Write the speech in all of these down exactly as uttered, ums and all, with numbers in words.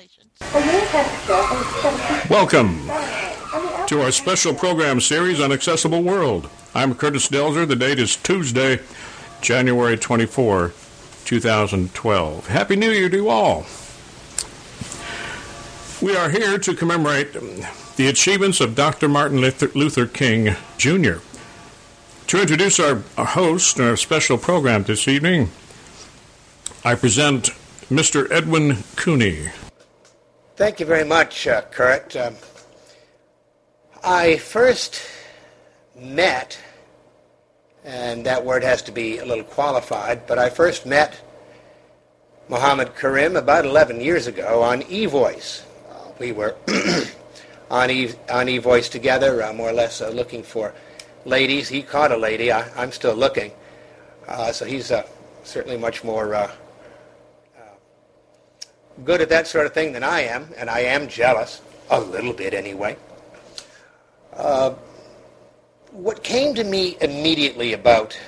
Relations. Welcome to our special program series on Accessible World. I'm Curtis Delzer. The date is Tuesday, January twenty-fourth, two thousand twelve. Happy New Year to you all. We are here to commemorate the achievements of Doctor Martin Luther King Junior To introduce our, our host and our special program this evening, I present Mister Edwin Cooney. Thank you very much, uh, Kurt. Um, I first met, and that word has to be a little qualified, but I first met Muhammad Kareem about eleven years ago on eVoice. Uh, we were on e on eVoice together, uh, more or less uh, looking for ladies. He caught a lady. I, I'm still looking. Uh, so he's uh, certainly much more uh, uh, good at that sort of thing than I am, and I am jealous, a little bit anyway. Uh, what came to me immediately about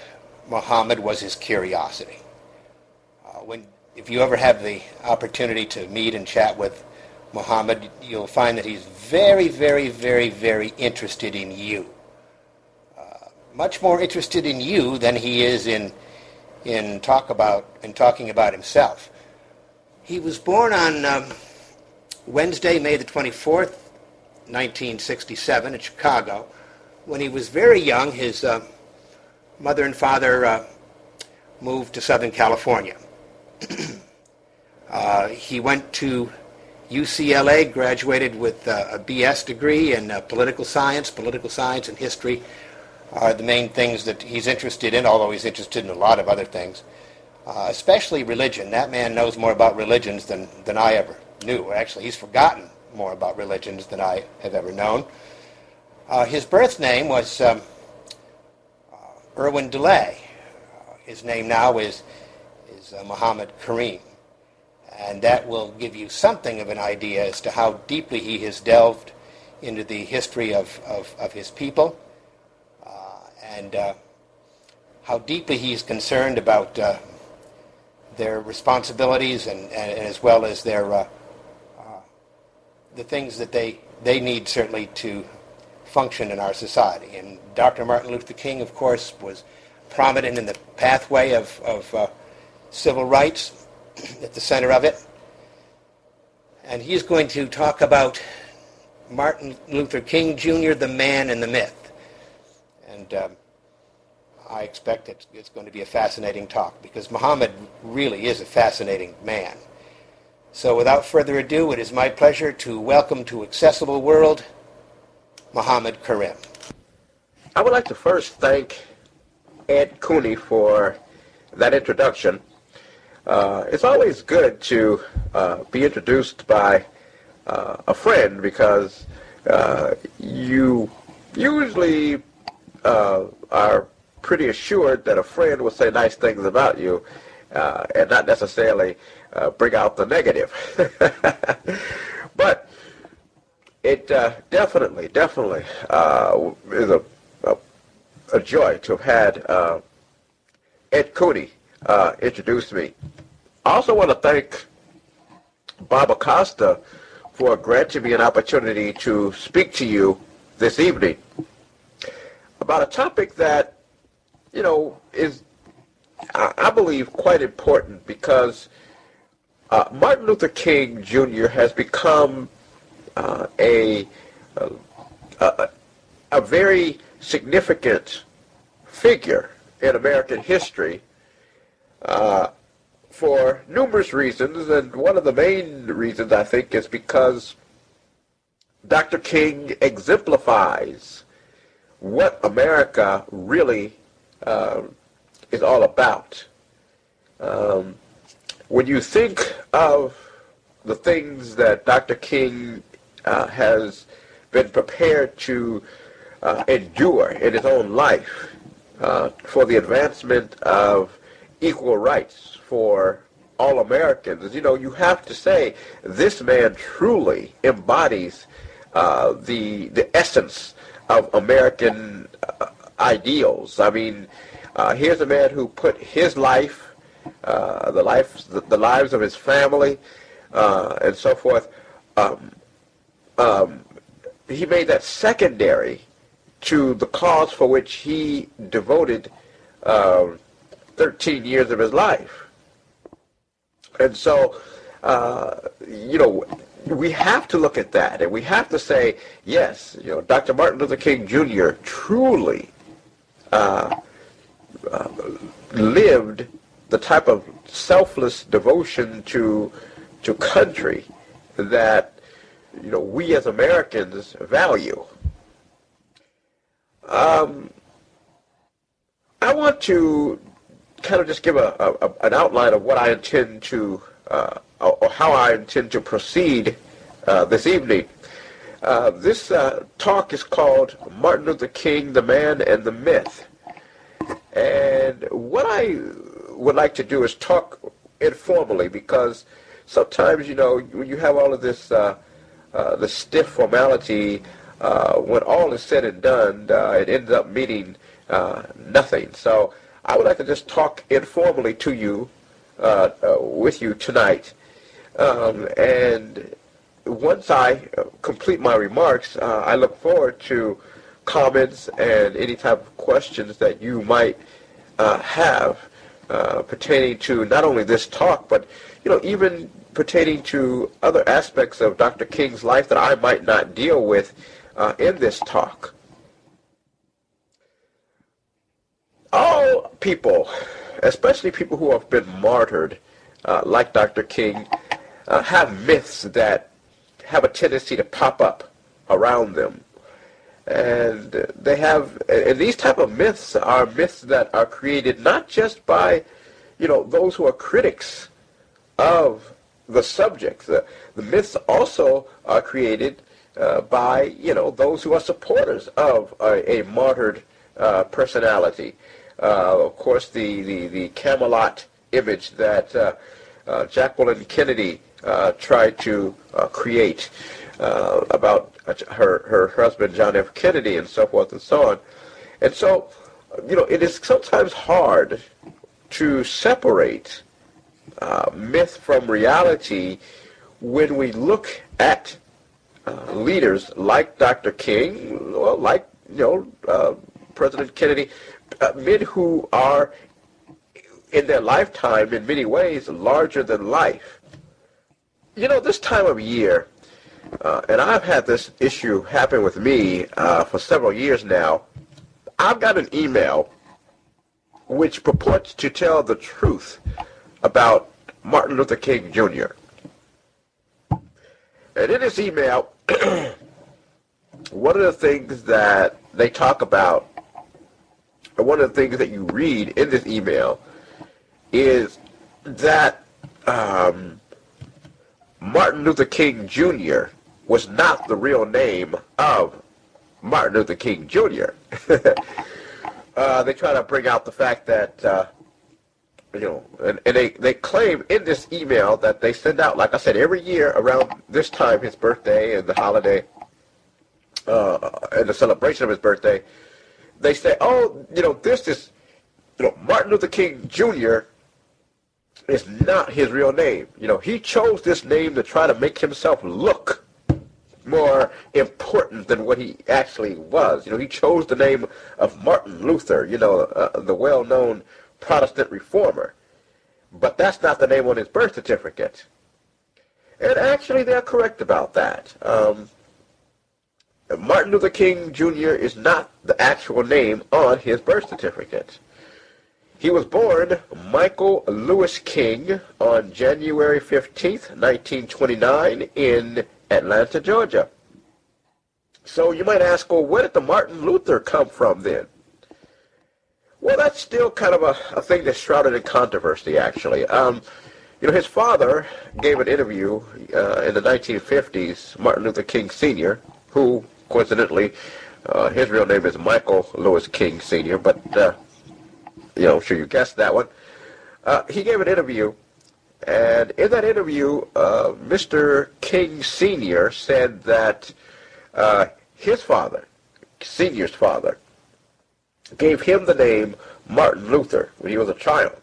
Muhammad was his curiosity. Uh, when, if you ever have the opportunity to meet and chat with Muhammad, you'll find that he's very, very, very, very interested in you. Much more interested in you than he is in in talk about in talking about himself. He was born on um, Wednesday, May the twenty-fourth, nineteen sixty-seven, in Chicago. When he was very young, his uh, mother and father uh, moved to Southern California. uh, he went to U C L A, graduated with uh, a B S degree in uh, political science, political science and history. Are the main things that he's interested in, although he's interested in a lot of other things, uh, especially religion. That man knows more about religions than, than I ever knew. Actually, he's forgotten more about religions than I have ever known. Uh, his birth name was um, uh, Irwin DeLay. Uh, his name now is, is uh, Muhammad Kareem. And that will give you something of an idea as to how deeply he has delved into the history of, of, of his people, and uh, how deeply he's concerned about uh, their responsibilities and, and, and as well as their uh, uh, the things that they, they need certainly to function in our society. And Doctor Martin Luther King, of course, was prominent in the pathway of, of uh, civil rights, at the center of it. And he's going to talk about Martin Luther King Junior, the man and the myth. And um, I expect it's, it's going to be a fascinating talk, because Muhammad really is a fascinating man. So without further ado, it is my pleasure to welcome to Accessible World, Muhammad Kareem. I would like to first thank Ed Cooney for that introduction. Uh, it's always good to uh, be introduced by uh, a friend, because uh, you usually Uh, are pretty assured that a friend will say nice things about you uh, and not necessarily uh, bring out the negative. But it uh, definitely, definitely uh, is a, a, a joy to have had uh, Ed Cooney uh, introduce me. I also want to thank Bob Acosta for granting me an opportunity to speak to you this evening about a topic that, you know, is, I believe, quite important, because uh, Martin Luther King Junior has become uh, a, a, a very significant figure in American history uh, for numerous reasons, and one of the main reasons, I think, is because Doctor King exemplifies what America really uh, is all about. Um, when you think of the things that Doctor King uh, has been prepared to uh, endure in his own life uh, for the advancement of equal rights for all Americans, you know, you have to say this man truly embodies uh, the, the essence of American uh, ideals. I mean, uh, here's a man who put his life, uh, the lives, the, the lives of his family, uh, and so forth, um, um, he made that secondary to the cause for which he devoted uh, thirteen years of his life. And so, uh, you know, we have to look at that, and we have to say, yes, you know, Doctor Martin Luther King Junior truly uh, uh, lived the type of selfless devotion to to country that, you know, we as Americans value. Um, I want to kind of just give a, a an outline of what I intend to, uh, or how I intend to proceed uh, this evening. Uh, this uh, talk is called Martin Luther King, the Man and the Myth. And what I would like to do is talk informally, because sometimes, you know, when you have all of this, uh, uh, the stiff formality, uh, when all is said and done, uh, it ends up meaning uh, nothing. So I would like to just talk informally to you, uh, uh, with you tonight. Um, and once I complete my remarks, uh, I look forward to comments and any type of questions that you might uh, have uh, pertaining to not only this talk, but, you know, even pertaining to other aspects of Doctor King's life that I might not deal with uh, in this talk. All people, especially people who have been martyred, uh, like Doctor King, uh, have myths that have a tendency to pop up around them. And they have, and these type of myths are myths that are created not just by, you know, those who are critics of the subject. The, the myths also are created uh, by, you know, those who are supporters of a, a martyred uh, personality. Uh, of course, the, the, the Camelot image that uh, uh, Jacqueline Kennedy uh, tried to uh, create uh, about her, her husband, John F. Kennedy, and so forth and so on. And so, you know, it is sometimes hard to separate uh, myth from reality when we look at uh, leaders like Doctor King, well, like, you know, uh, President Kennedy, Uh, men who are, in their lifetime, in many ways, larger than life. You know, this time of year, uh, and I've had this issue happen with me uh, for several years now, I've got an email which purports to tell the truth about Martin Luther King Junior And in this email, one of the things that they talk about, one of the things that you read in this email, is that um, Martin Luther King Junior was not the real name of Martin Luther King Junior uh, they try to bring out the fact that, uh, you know, and, and they, they claim in this email that they send out, like I said, every year around this time, his birthday and the holiday, uh, and the celebration of his birthday, they say, oh, you know, this is, you know, Martin Luther King Junior is not his real name. You know, he chose this name to try to make himself look more important than what he actually was. You know, he chose the name of Martin Luther, you know, uh, the well-known Protestant reformer. But that's not the name on his birth certificate. And actually, they're correct about that. Um... Martin Luther King Junior is not the actual name on his birth certificate. He was born Michael Lewis King on January fifteenth, nineteen twenty-nine in Atlanta, Georgia. So you might ask, well, where did the Martin Luther come from then? Well, that's still kind of a, a thing that's shrouded in controversy, actually. Um, you know, his father gave an interview uh, in the nineteen fifties, Martin Luther King Senior, who, coincidentally, uh, his real name is Michael Lewis King Senior, but, uh, you know, I'm sure you guessed that one. Uh, he gave an interview, and in that interview, uh, Mister King Senior said that uh, his father, Senior's father, gave him the name Martin Luther when he was a child,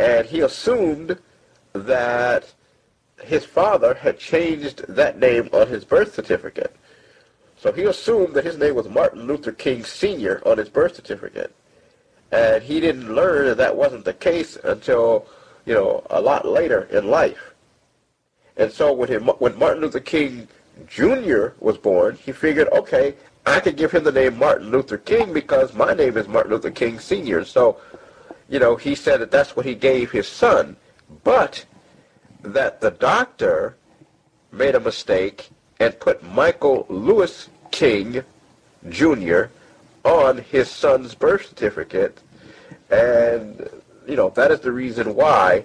and he assumed that his father had changed that name on his birth certificate. So he assumed that his name was Martin Luther King Senior on his birth certificate. And he didn't learn that that wasn't the case until, you know, a lot later in life. And so when, him, when Martin Luther King Junior was born, he figured, okay, I could give him the name Martin Luther King because my name is Martin Luther King Senior So, you know, he said that that's what he gave his son, but that the doctor made a mistake and put Michael Lewis King Junior on his son's birth certificate, and, you know, that is the reason why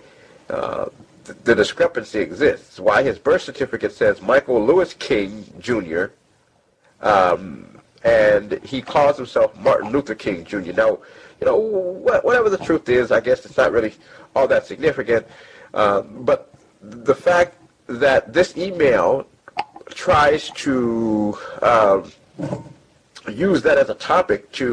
uh, th the discrepancy exists, why his birth certificate says Michael Lewis King Junior Um, and he calls himself Martin Luther King Junior Now, you know, wh whatever the truth is, I guess it's not really all that significant, uh, but the fact that this email tries to um, use that as a topic to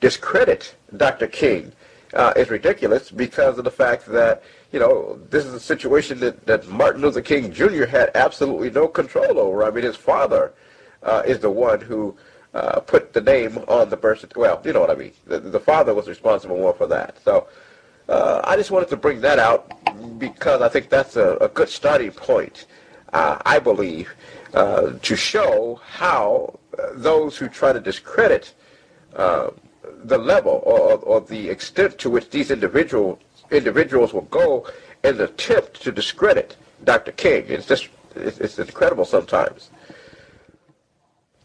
discredit Doctor King uh, is ridiculous because of the fact that, you know, this is a situation that, that Martin Luther King Junior had absolutely no control over. I mean, his father uh, is the one who uh, put the name on the birth certificate. Well, you know what I mean. The, the father was responsible more for that. So uh, I just wanted to bring that out because I think that's a, a good starting point, uh, I believe, uh, to show how those who try to discredit uh, the level or, or the extent to which these individual individuals will go in the attempt to discredit Doctor King. It's just it's, it's incredible sometimes.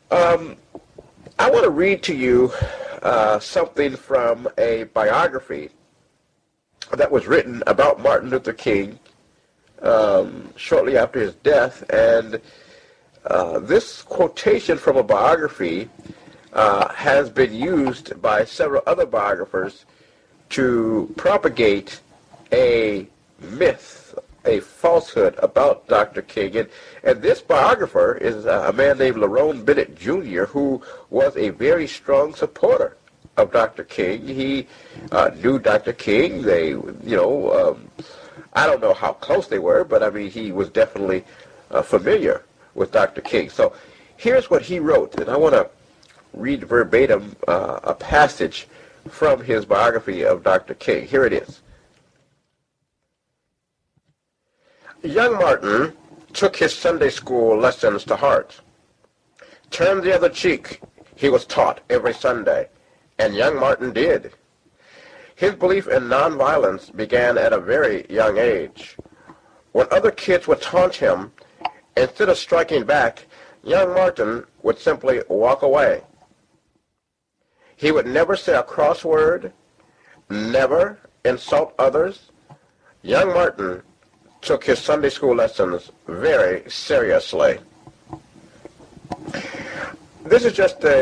Um, I want to read to you uh, something from a biography that was written about Martin Luther King um, shortly after his death, and Uh, this quotation from a biography uh, has been used by several other biographers to propagate a myth, a falsehood about Doctor King. And, and this biographer is a man named Lerone Bennett Junior, who was a very strong supporter of Doctor King. He uh, knew Doctor King. They, you know, um, I don't know how close they were, but I mean, he was definitely uh, familiar with Doctor King. So here's what he wrote, and I want to read verbatim uh, a passage from his biography of Doctor King. Here it is. Young Martin took his Sunday school lessons to heart. Turn the other cheek, he was taught every Sunday, and young Martin did. His belief in nonviolence began at a very young age. When other kids would taunt him, instead of striking back, young Martin would simply walk away. He would never say a cross word, never insult others. Young Martin took his Sunday school lessons very seriously. This is just a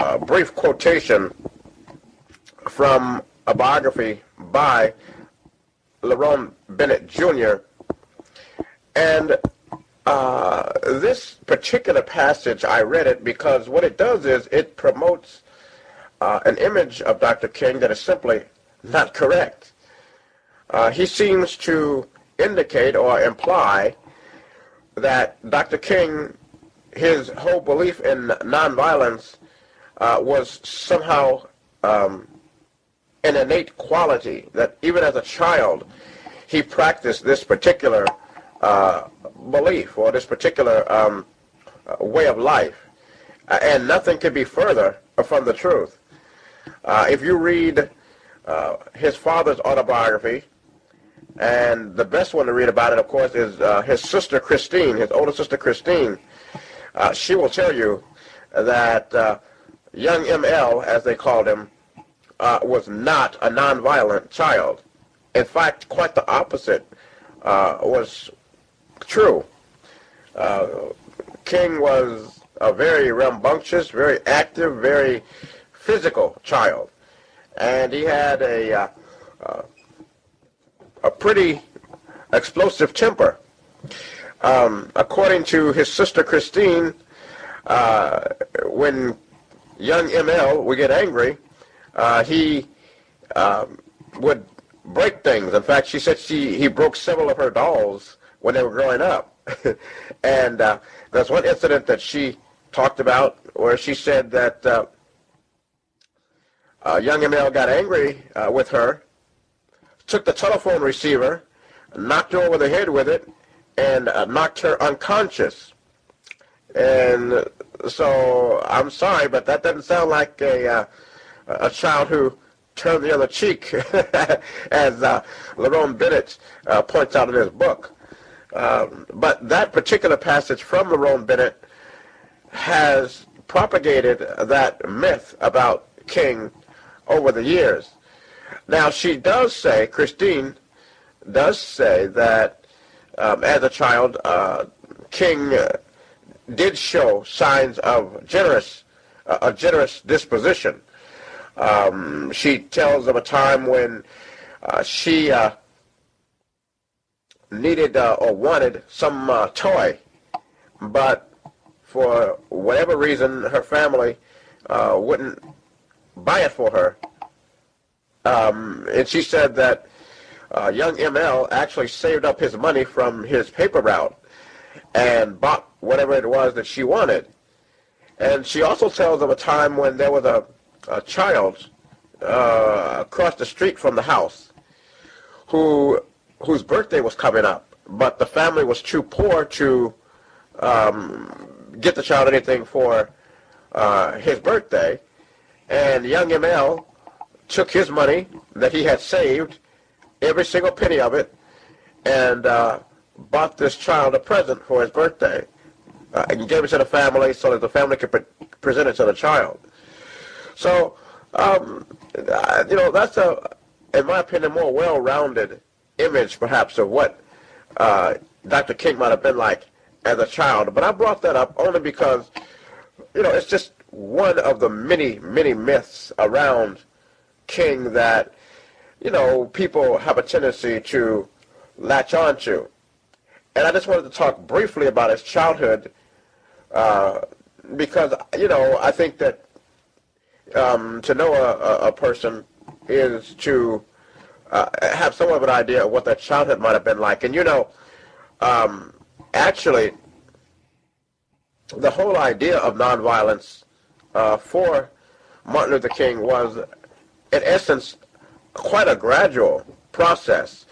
uh, brief quotation from a biography by Lerone Bennett Junior And Uh, this particular passage, I read it because what it does is it promotes uh, an image of Doctor King that is simply not correct. Uh, he seems to indicate or imply that Doctor King, his whole belief in nonviolence uh, was somehow um, an innate quality, that even as a child he practiced this particular Uh, belief or this particular um, way of life, uh, and nothing could be further from the truth. Uh, if you read uh, his father's autobiography, and the best one to read about it, of course, is uh, his sister Christine, his older sister Christine. Uh, she will tell you that uh, young M L, as they called him, uh, was not a nonviolent child. In fact, quite the opposite uh, was true. Uh, King was a very rambunctious, very active, very physical child, and he had a uh, uh, a pretty explosive temper. Um, according to his sister Christine, uh, when young M L would get angry, uh, he um, would break things. In fact, she said she he broke several of her dolls when they were growing up. And uh, there's one incident that she talked about where she said that uh, uh, young Emil got angry uh, with her, took the telephone receiver, knocked her over the head with it, and uh, knocked her unconscious. And so I'm sorry, but that doesn't sound like a, uh, a child who turned the other cheek, as uh, Lerone Bennett uh, points out in his book. Um, but that particular passage from Lerone Bennett has propagated that myth about King over the years. Now, she does say, Christine does say that um, as a child, uh, King uh, did show signs of generous, uh, a generous disposition. Um, she tells of a time when uh, she uh, needed uh, or wanted some uh, toy, but for whatever reason, her family uh, wouldn't buy it for her. Um, and she said that uh, young M L actually saved up his money from his paper route and bought whatever it was that she wanted. And she also tells of a time when there was a, a child uh, across the street from the house who whose birthday was coming up, but the family was too poor to um, get the child anything for uh, his birthday. And young M L took his money that he had saved, every single penny of it, and uh, bought this child a present for his birthday uh, and gave it to the family so that the family could pre present it to the child. So, um, uh, you know, that's, a, in my opinion, more well-rounded image, perhaps, of what uh, Doctor King might have been like as a child. But I brought that up only because, you know, it's just one of the many, many myths around King that, you know, people have a tendency to latch on to. And I just wanted to talk briefly about his childhood uh, because, you know, I think that um, to know a, a person is to uh, have somewhat of an idea of what their childhood might have been like. And, you know, um, actually, the whole idea of nonviolence uh, for Martin Luther King was, in essence, quite a gradual process.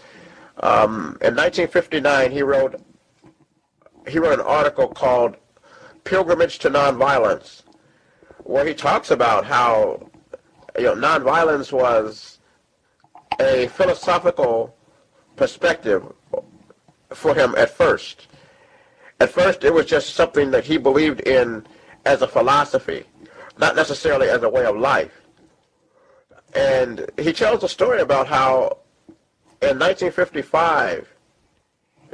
Um, in nineteen fifty-nine, he wrote he wrote an article called "Pilgrimage to Nonviolence," where he talks about how, you know, nonviolence was a philosophical perspective for him at first. At first, it was just something that he believed in as a philosophy, not necessarily as a way of life. And he tells a story about how in nineteen fifty-five,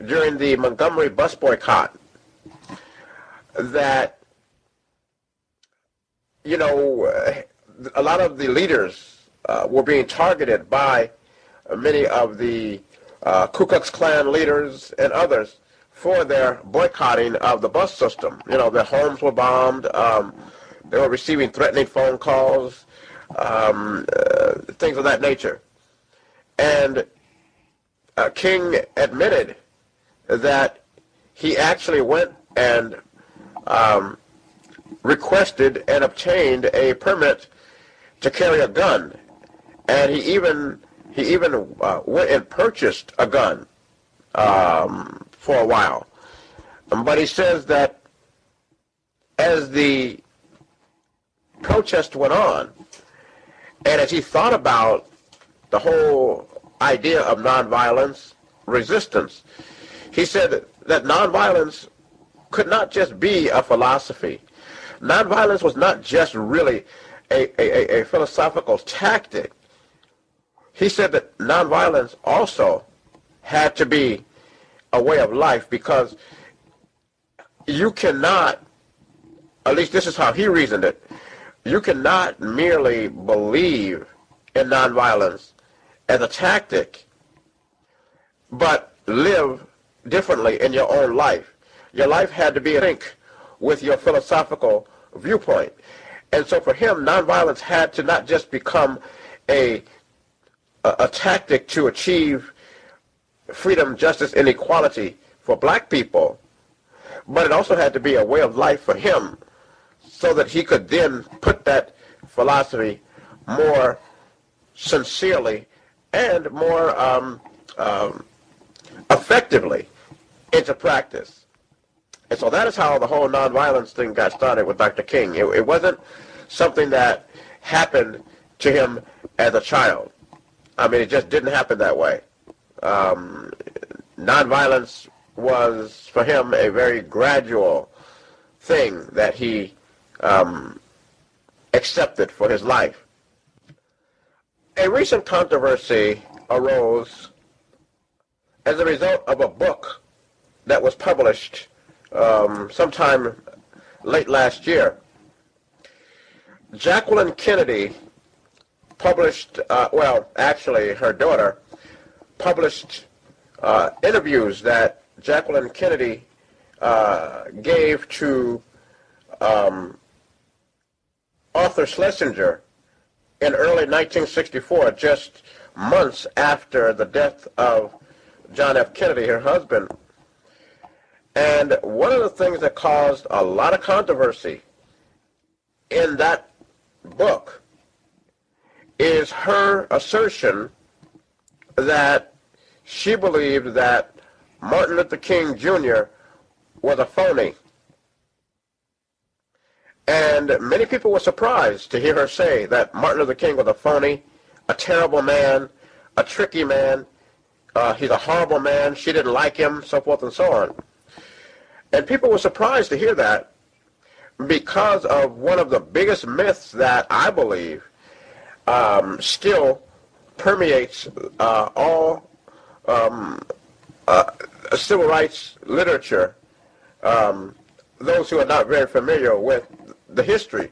during the Montgomery bus boycott, that, you know, a lot of the leaders uh, were being targeted by many of the uh, Ku Klux Klan leaders and others for their boycotting of the bus system. You know, their homes were bombed, um, they were receiving threatening phone calls, Um, uh, things of that nature. And uh, King admitted that he actually went and um, requested and obtained a permit to carry a gun, and he even he even uh, went and purchased a gun um, for a while. But he says that as the protest went on, and as he thought about the whole idea of nonviolence resistance, he said that nonviolence could not just be a philosophy. Nonviolence was not just really a, a, a philosophical tactic. He said that nonviolence also had to be a way of life, because you cannot, at least this is how he reasoned it, you cannot merely believe in nonviolence as a tactic, but live differently in your own life. Your life had to be in sync with your philosophical viewpoint. And so for him, nonviolence had to not just become a, a, a tactic to achieve freedom, justice, and equality for black people, but it also had to be a way of life for him so that he could then put that philosophy more sincerely and more um, um, effectively into practice. And so that is how the whole nonviolence thing got started with Doctor King. It, it wasn't something that happened to him as a child. I mean, it just didn't happen that way. Um, nonviolence was, for him, a very gradual thing that he um, accepted for his life. A recent controversy arose as a result of a book that was published um, sometime late last year. Jacqueline Kennedy published, uh, well, actually her daughter, published uh, interviews that Jacqueline Kennedy uh, gave to um, Arthur Schlesinger in early nineteen sixty-four, just months after the death of John F. Kennedy, her husband. And one of the things that caused a lot of controversy in that book is her assertion that she believed that Martin Luther King Junior was a phony. And many people were surprised to hear her say that Martin Luther King was a phony, a terrible man, a tricky man, uh, he's a horrible man, she didn't like him, so forth and so on. And people were surprised to hear that because of one of the biggest myths that I believe Um, still permeates uh, all um, uh, civil rights literature, um, those who are not very familiar with the history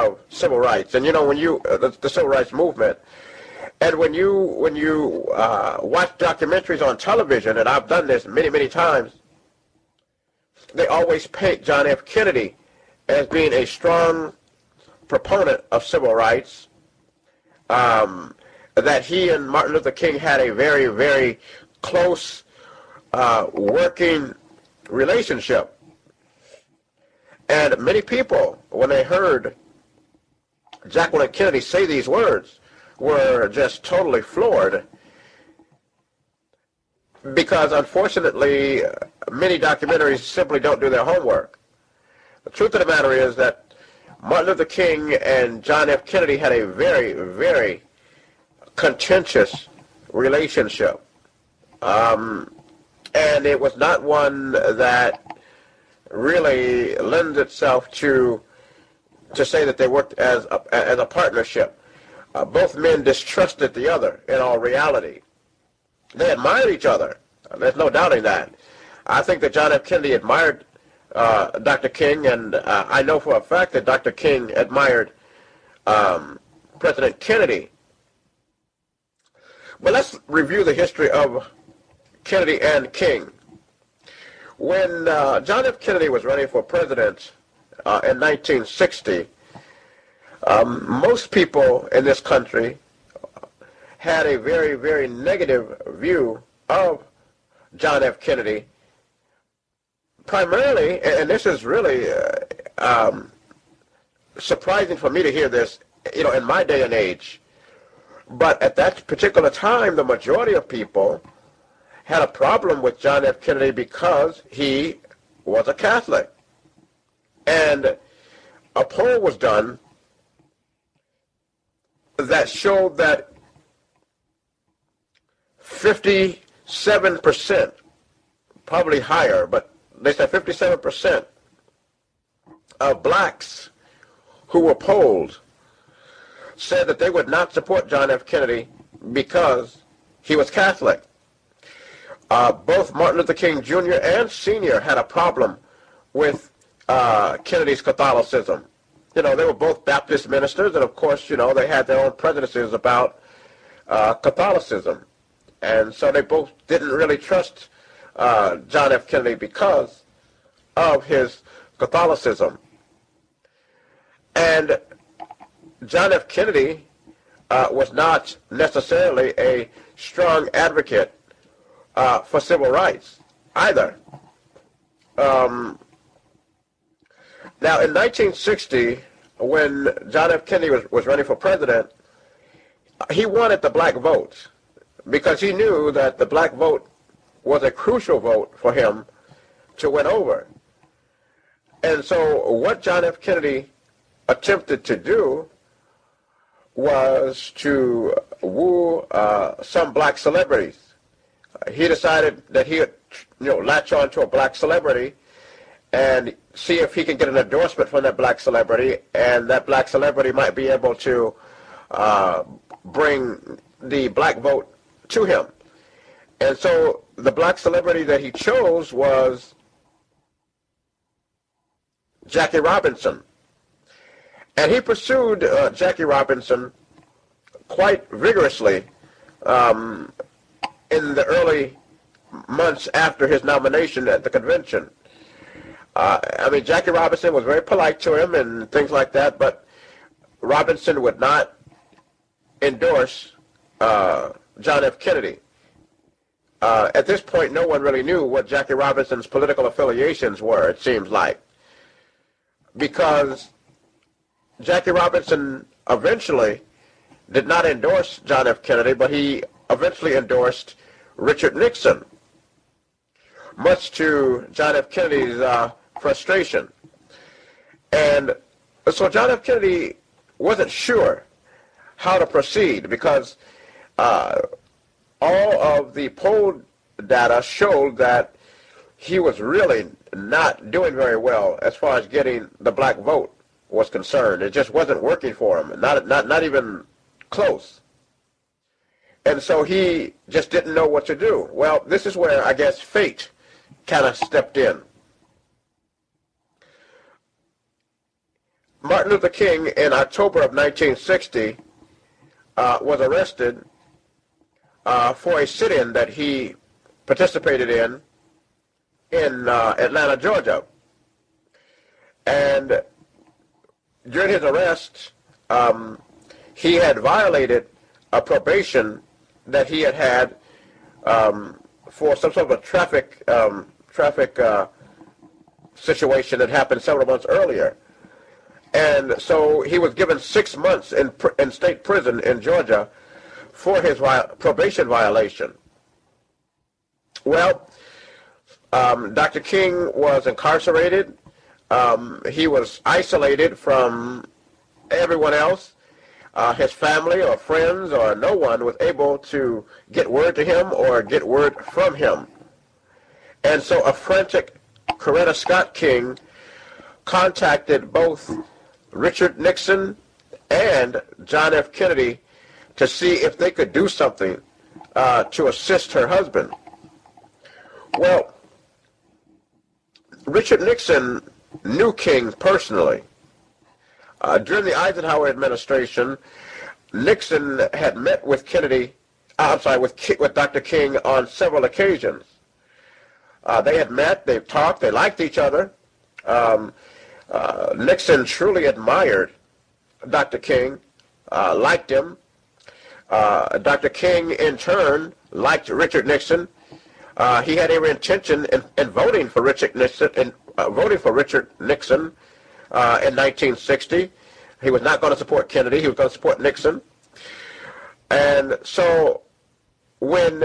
of civil rights. And you know, when you, uh, the, the civil rights movement, and when you, when you uh, watch documentaries on television, and I've done this many, many times, they always paint John F. Kennedy as being a strong proponent of civil rights, Um, that he and Martin Luther King had a very, very close uh, working relationship. And many people, when they heard Jacqueline Kennedy say these words, were just totally floored, because unfortunately many documentaries simply don't do their homework. The truth of the matter is that Martin Luther King and John F. Kennedy had a very, very contentious relationship. Um, and it was not one that really lends itself to to say that they worked as a, as a partnership. Uh, both men distrusted the other in all reality. They admired each other. There's no doubting that. I think that John F. Kennedy admired Uh, Doctor King, and uh, I know for a fact that Doctor King admired um, President Kennedy. But let's review the history of Kennedy and King. When uh, John F. Kennedy was running for president uh, in nineteen sixty, um, most people in this country had a very, very negative view of John F. Kennedy. Primarily, and this is really uh, um, surprising for me to hear this, you know, in my day and age, but at that particular time, the majority of people had a problem with John F. Kennedy because he was a Catholic. And a poll was done that showed that fifty-seven percent, probably higher, but they said fifty-seven percent of blacks who were polled said that they would not support John F. Kennedy because he was Catholic. Uh, both Martin Luther King Junior and Senior had a problem with uh, Kennedy's Catholicism. You know, they were both Baptist ministers, and of course, you know, they had their own prejudices about uh, Catholicism. And so they both didn't really trust Uh, John F. Kennedy because of his Catholicism. And John F. Kennedy uh, was not necessarily a strong advocate uh, for civil rights. either. Um, now, in nineteen sixty, when John F. Kennedy was, was running for president, he wanted the black vote because he knew that the black vote was a crucial vote for him to win over. And so what John F. Kennedy attempted to do was to woo uh, some black celebrities. He decided that he would, you know, latch on to a black celebrity and see if he can get an endorsement from that black celebrity, and that black celebrity might be able to uh, bring the black vote to him. And so the black celebrity that he chose was Jackie Robinson. And he pursued uh, Jackie Robinson quite vigorously um, in the early months after his nomination at the convention. Uh, I mean, Jackie Robinson was very polite to him and things like that, but Robinson would not endorse uh, John F. Kennedy. Uh, at this point, no one really knew what Jackie Robinson's political affiliations were, it seems like, because Jackie Robinson eventually did not endorse John F. Kennedy, but he eventually endorsed Richard Nixon, much to John F. Kennedy's uh, frustration. And so John F. Kennedy wasn't sure how to proceed because uh, all of the poll data showed that he was really not doing very well as far as getting the black vote was concerned. It just wasn't working for him, not, not, not even close. And so he just didn't know what to do. Well, this is where, I guess, fate kind of stepped in. Martin Luther King, in October of nineteen sixty, uh, was arrested uh, for a sit-in that he participated in in uh, Atlanta, Georgia. And during his arrest, um, he had violated a probation that he had had um, for some sort of a traffic um, traffic uh, situation that happened several months earlier. And so he was given six months in, pr in state prison in Georgia for his vi probation violation. Well, um, Doctor King was incarcerated. Um, he was isolated from everyone else. Uh, his family or friends or no one was able to get word to him or get word from him. And so a frantic Coretta Scott King contacted both Richard Nixon and John F. Kennedy to see if they could do something uh, to assist her husband. Well, Richard Nixon knew King personally. Uh, during the Eisenhower administration, Nixon had met with Kennedy, uh, I'm sorry, with, Ki with Doctor King on several occasions. Uh, they had met, they've talked, they liked each other. Um, uh, Nixon truly admired Doctor King, uh, liked him. Uh, Doctor King, in turn, liked Richard Nixon. Uh, he had every intention in, in voting for Richard Nixon, in, uh, voting for Richard Nixon. Uh, in nineteen sixty, he was not going to support Kennedy. He was going to support Nixon. And so when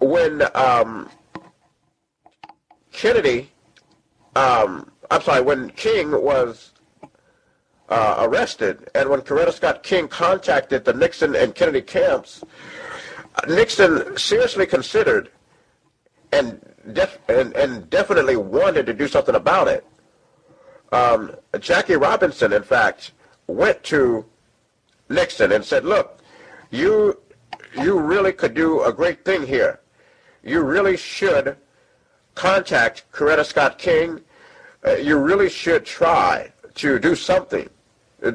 when um, Kennedy, um, I'm sorry, when King was uh, arrested, and when Coretta Scott King contacted the Nixon and Kennedy camps, Nixon seriously considered and def and, and definitely wanted to do something about it. Um, Jackie Robinson, in fact, went to Nixon and said, look, you, you really could do a great thing here. You really should contact Coretta Scott King. Uh, you really should try to do something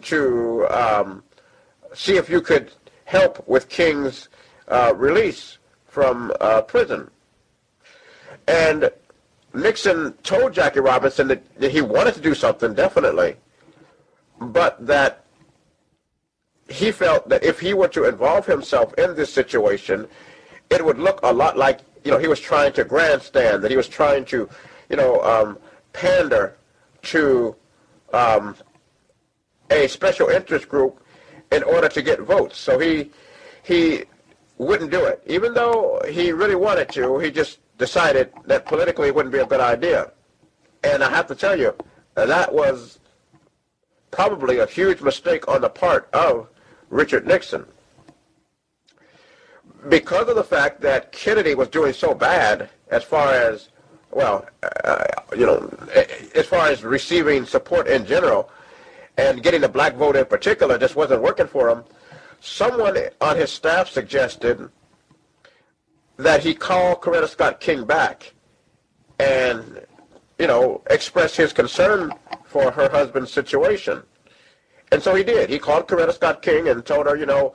to um, see if you could help with King's uh, release from uh, prison. And Nixon told Jackie Robinson that, that he wanted to do something, definitely, but that he felt that if he were to involve himself in this situation, it would look a lot like you know, he was trying to grandstand, that he was trying to, you know, um, pander to um, a special interest group in order to get votes. So he he wouldn't do it. Even though he really wanted to, he just decided that politically it wouldn't be a good idea. And I have to tell you, that was probably a huge mistake on the part of Richard Nixon, because of the fact that Kennedy was doing so bad as far as, well, uh, you know, as far as receiving support in general and getting the black vote in particular, just wasn't working for him. Someone on his staff suggested that he call Coretta Scott King back and, you know, express his concern for her husband's situation. And so he did. He called Coretta Scott King and told her, you know,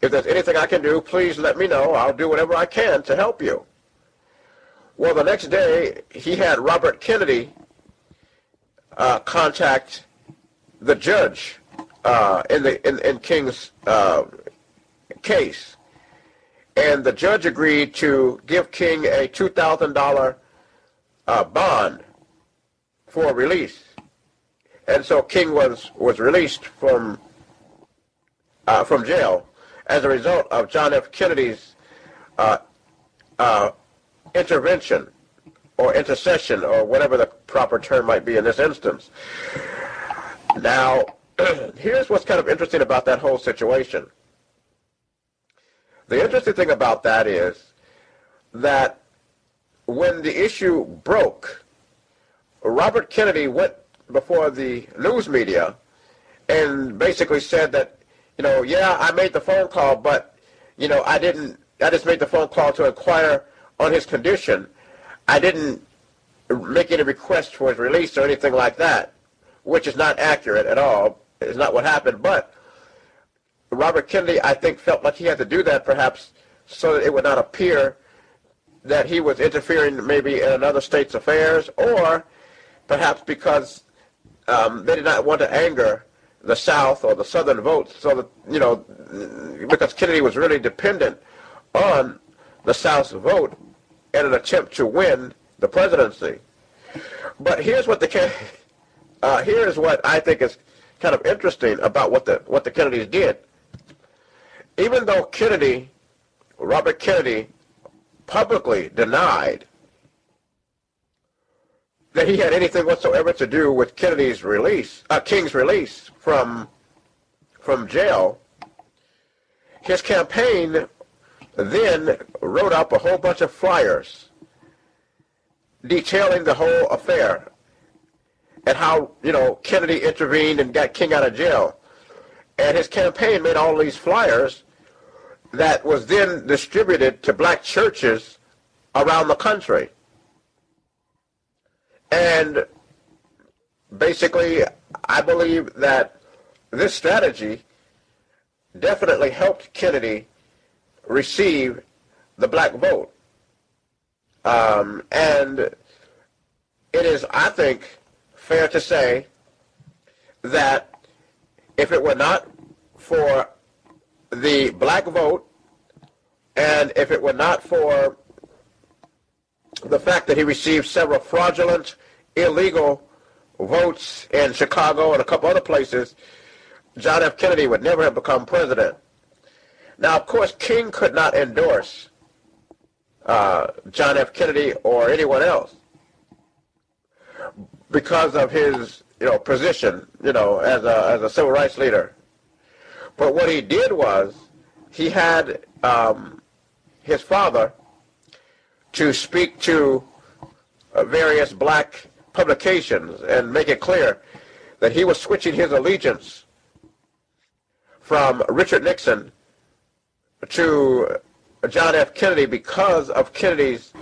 if there's anything I can do, please let me know. I'll do whatever I can to help you. Well, the next day, he had Robert Kennedy uh, contact the judge uh, in, the, in, in King's uh, case. And the judge agreed to give King a two thousand dollar uh, bond for release. And so King was, was released from, uh, from jail as a result of John F. Kennedy's uh, uh, intervention or intercession, or whatever the proper term might be in this instance. Now, here's what's kind of interesting about that whole situation. The interesting thing about that is that when the issue broke, Robert Kennedy went before the news media and basically said that, you know, yeah, I made the phone call, but, you know, I didn't, I just made the phone call to inquire on his condition. I didn't make any requests for his release or anything like that, which is not accurate at all. It's not what happened. But Robert Kennedy, I think, felt like he had to do that perhaps so that it would not appear that he was interfering maybe in another state's affairs, or perhaps because um, they did not want to anger the South or the Southern votes, so that, you know, because Kennedy was really dependent on the South's vote in an attempt to win the presidency. But here's what the uh, here's what I think is kind of interesting about what the what the Kennedys did. Even though Kennedy, Robert Kennedy, publicly denied that he had anything whatsoever to do with Kennedy's release, uh, King's release from from jail, his campaign then wrote up a whole bunch of flyers detailing the whole affair and how, you know, Kennedy intervened and got King out of jail. And his campaign made all these flyers that was then distributed to black churches around the country. And basically, I believe that this strategy definitely helped Kennedy receive the black vote. Um, and it is, I think, fair to say that if it were not for the black vote, and if it were not for the fact that he received several fraudulent, illegal votes in Chicago and a couple other places, John F. Kennedy would never have become president. Now, of course, King could not endorse uh, John F. Kennedy or anyone else because of his, you know, position, you know, as a as a civil rights leader. But what he did was he had um, his father to speak to uh, various black publications and make it clear that he was switching his allegiance from Richard Nixon to John F. Kennedy because of Kennedy's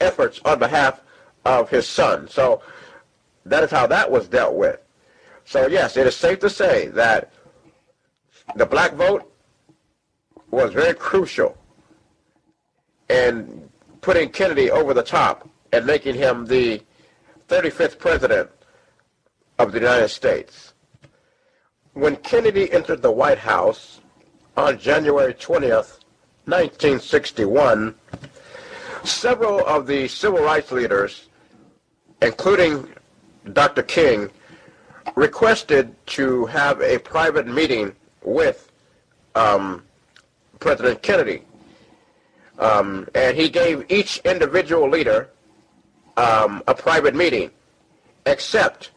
efforts on behalf of his son. So that is how that was dealt with. So yes, it is safe to say that the black vote was very crucial in putting Kennedy over the top and making him the thirty-fifth president of the United States. When Kennedy entered the White House on January twentieth, nineteen sixty-one, Several of the civil rights leaders, including Doctor King, requested to have a private meeting with um, President Kennedy. Um, and he gave each individual leader um, a private meeting, except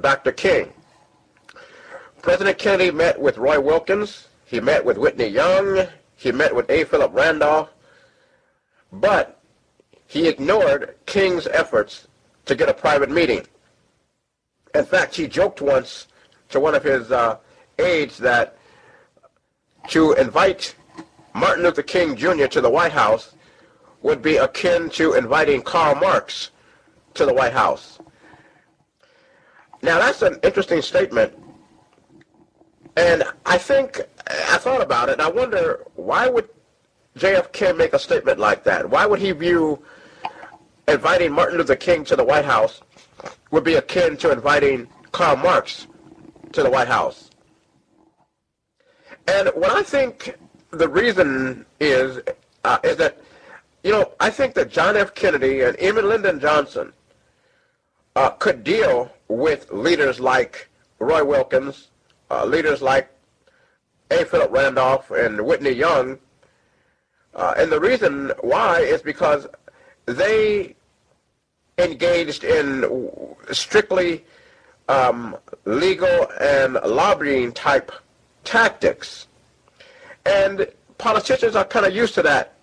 Doctor King. President Kennedy met with Roy Wilkins, he met with Whitney Young, he met with A. Philip Randolph, but he ignored King's efforts to get a private meeting. In fact, he joked once to one of his uh, aides that to invite Martin Luther King Junior to the White House would be akin to inviting Karl Marx to the White House. Now, that's an interesting statement, and I think I thought about it, and I wonder, why would J F K make a statement like that? Why would he view inviting Martin Luther King to the White House would be akin to inviting Karl Marx to the White House? And what I think the reason is, uh, is that, you know, I think that John F. Kennedy and even Lyndon Johnson uh, could deal with leaders like Roy Wilkins, uh, leaders like A. Philip Randolph and Whitney Young. Uh, and the reason why is because they engaged in strictly um, legal and lobbying type tactics. And politicians are kind of used to that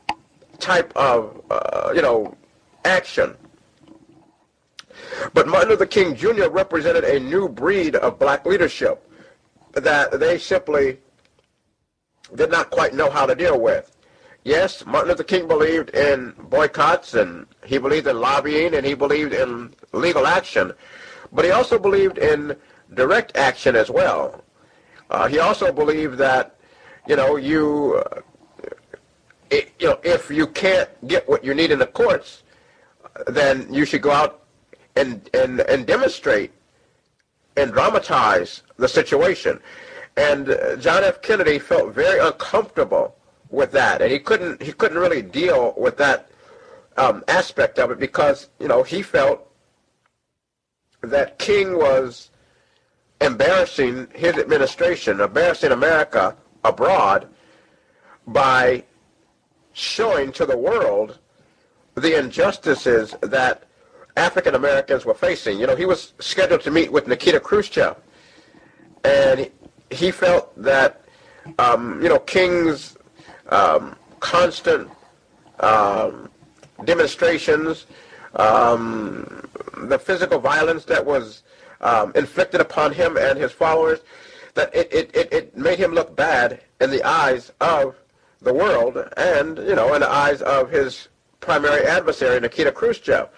type of, uh, you know, action. But Martin Luther King Junior represented a new breed of black leadership that they simply did not quite know how to deal with. Yes, Martin Luther King believed in boycotts, and he believed in lobbying, and he believed in legal action. But he also believed in direct action as well. Uh, he also believed that, you know, you, uh, it, you know, if you can't get what you need in the courts, then you should go out and, and, and demonstrate and dramatize the situation. And uh, John F. Kennedy felt very uncomfortable with that, and he couldn't, he couldn't really deal with that um, aspect of it because, you know, he felt that King was embarrassing his administration, embarrassing America abroad by showing to the world the injustices that African Americans were facing. You know, he was scheduled to meet with Nikita Khrushchev, and he felt that, um, you know, King's um, constant um, demonstrations, um, the physical violence that was um, inflicted upon him and his followers, that it, it, it, it made him look bad in the eyes of the world and, you know, in the eyes of his primary adversary, Nikita Khrushchev.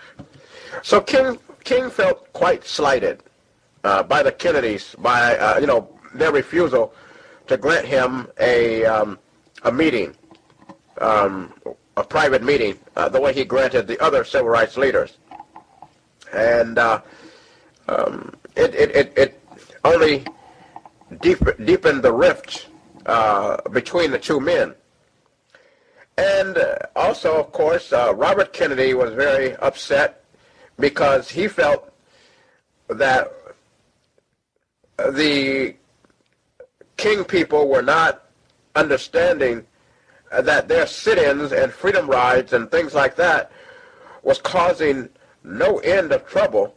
So King, King felt quite slighted uh, by the Kennedys, by, uh, you know, their refusal to grant him a, um, a meeting, um, a private meeting, uh, the way he granted the other civil rights leaders. And uh, um, it, it, it, it only Deep, deepened the rift uh, between the two men. And also, of course, uh, Robert Kennedy was very upset because he felt that the King people were not understanding that their sit-ins and freedom rides and things like that was causing no end of trouble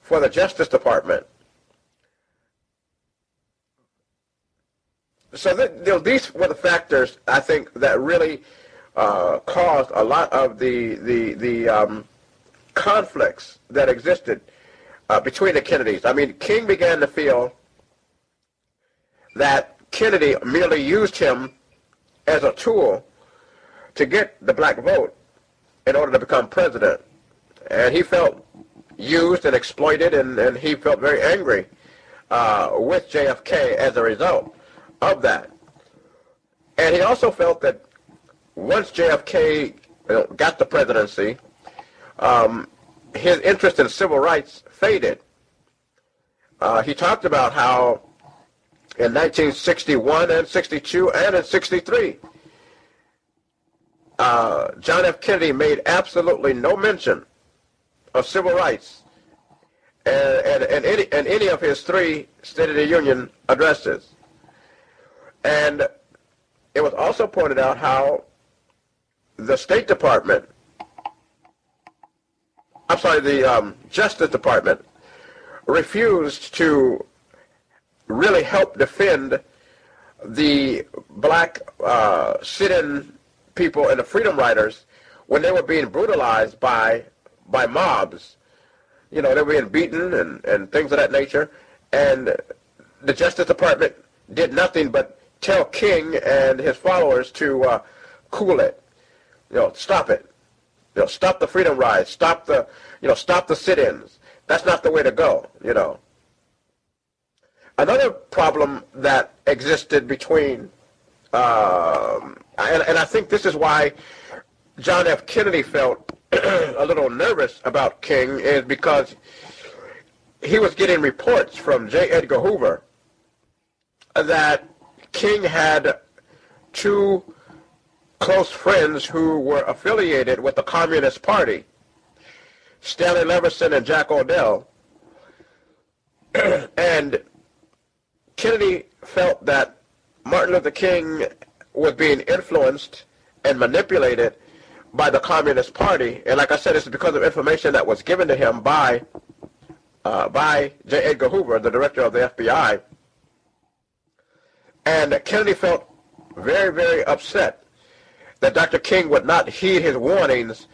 for the Justice Department. So that, you know, these were the factors, I think, that really uh, caused a lot of the the, the um, conflicts that existed uh, between the Kennedys. I mean, King began to feel that Kennedy merely used him as a tool to get the black vote in order to become president. And he felt used and exploited, and, and he felt very angry uh, with J F K as a result of that. And he also felt that once J F K got the presidency, um, his interest in civil rights faded. Uh, he talked about how in nineteen sixty-one and sixty-two and in sixty-three uh, John F. Kennedy made absolutely no mention of civil rights, and, and, and, any, and any of his three State of the Union addresses. And it was also pointed out how the State Department, I'm sorry, the um, Justice Department refused to really help defend the black uh, sit-in people and the Freedom Riders when they were being brutalized by by mobs. You know, they were being beaten and, and things of that nature. And the Justice Department did nothing but tell King and his followers to uh, cool it. You know, stop it. You know, stop the Freedom Rides. Stop the, you know, stop the sit-ins. That's not the way to go, you know. Another problem that existed between, um, and, and I think this is why John F. Kennedy felt a little nervous about King, is because he was getting reports from J. Edgar Hoover that King had two close friends who were affiliated with the Communist Party, Stanley Levison and Jack O'Dell, and Kennedy felt that Martin Luther King was being influenced and manipulated by the Communist Party. And like I said, this is because of information that was given to him by uh, by J. Edgar Hoover, the director of the F B I. And Kennedy felt very, very upset that Doctor King would not heed his warnings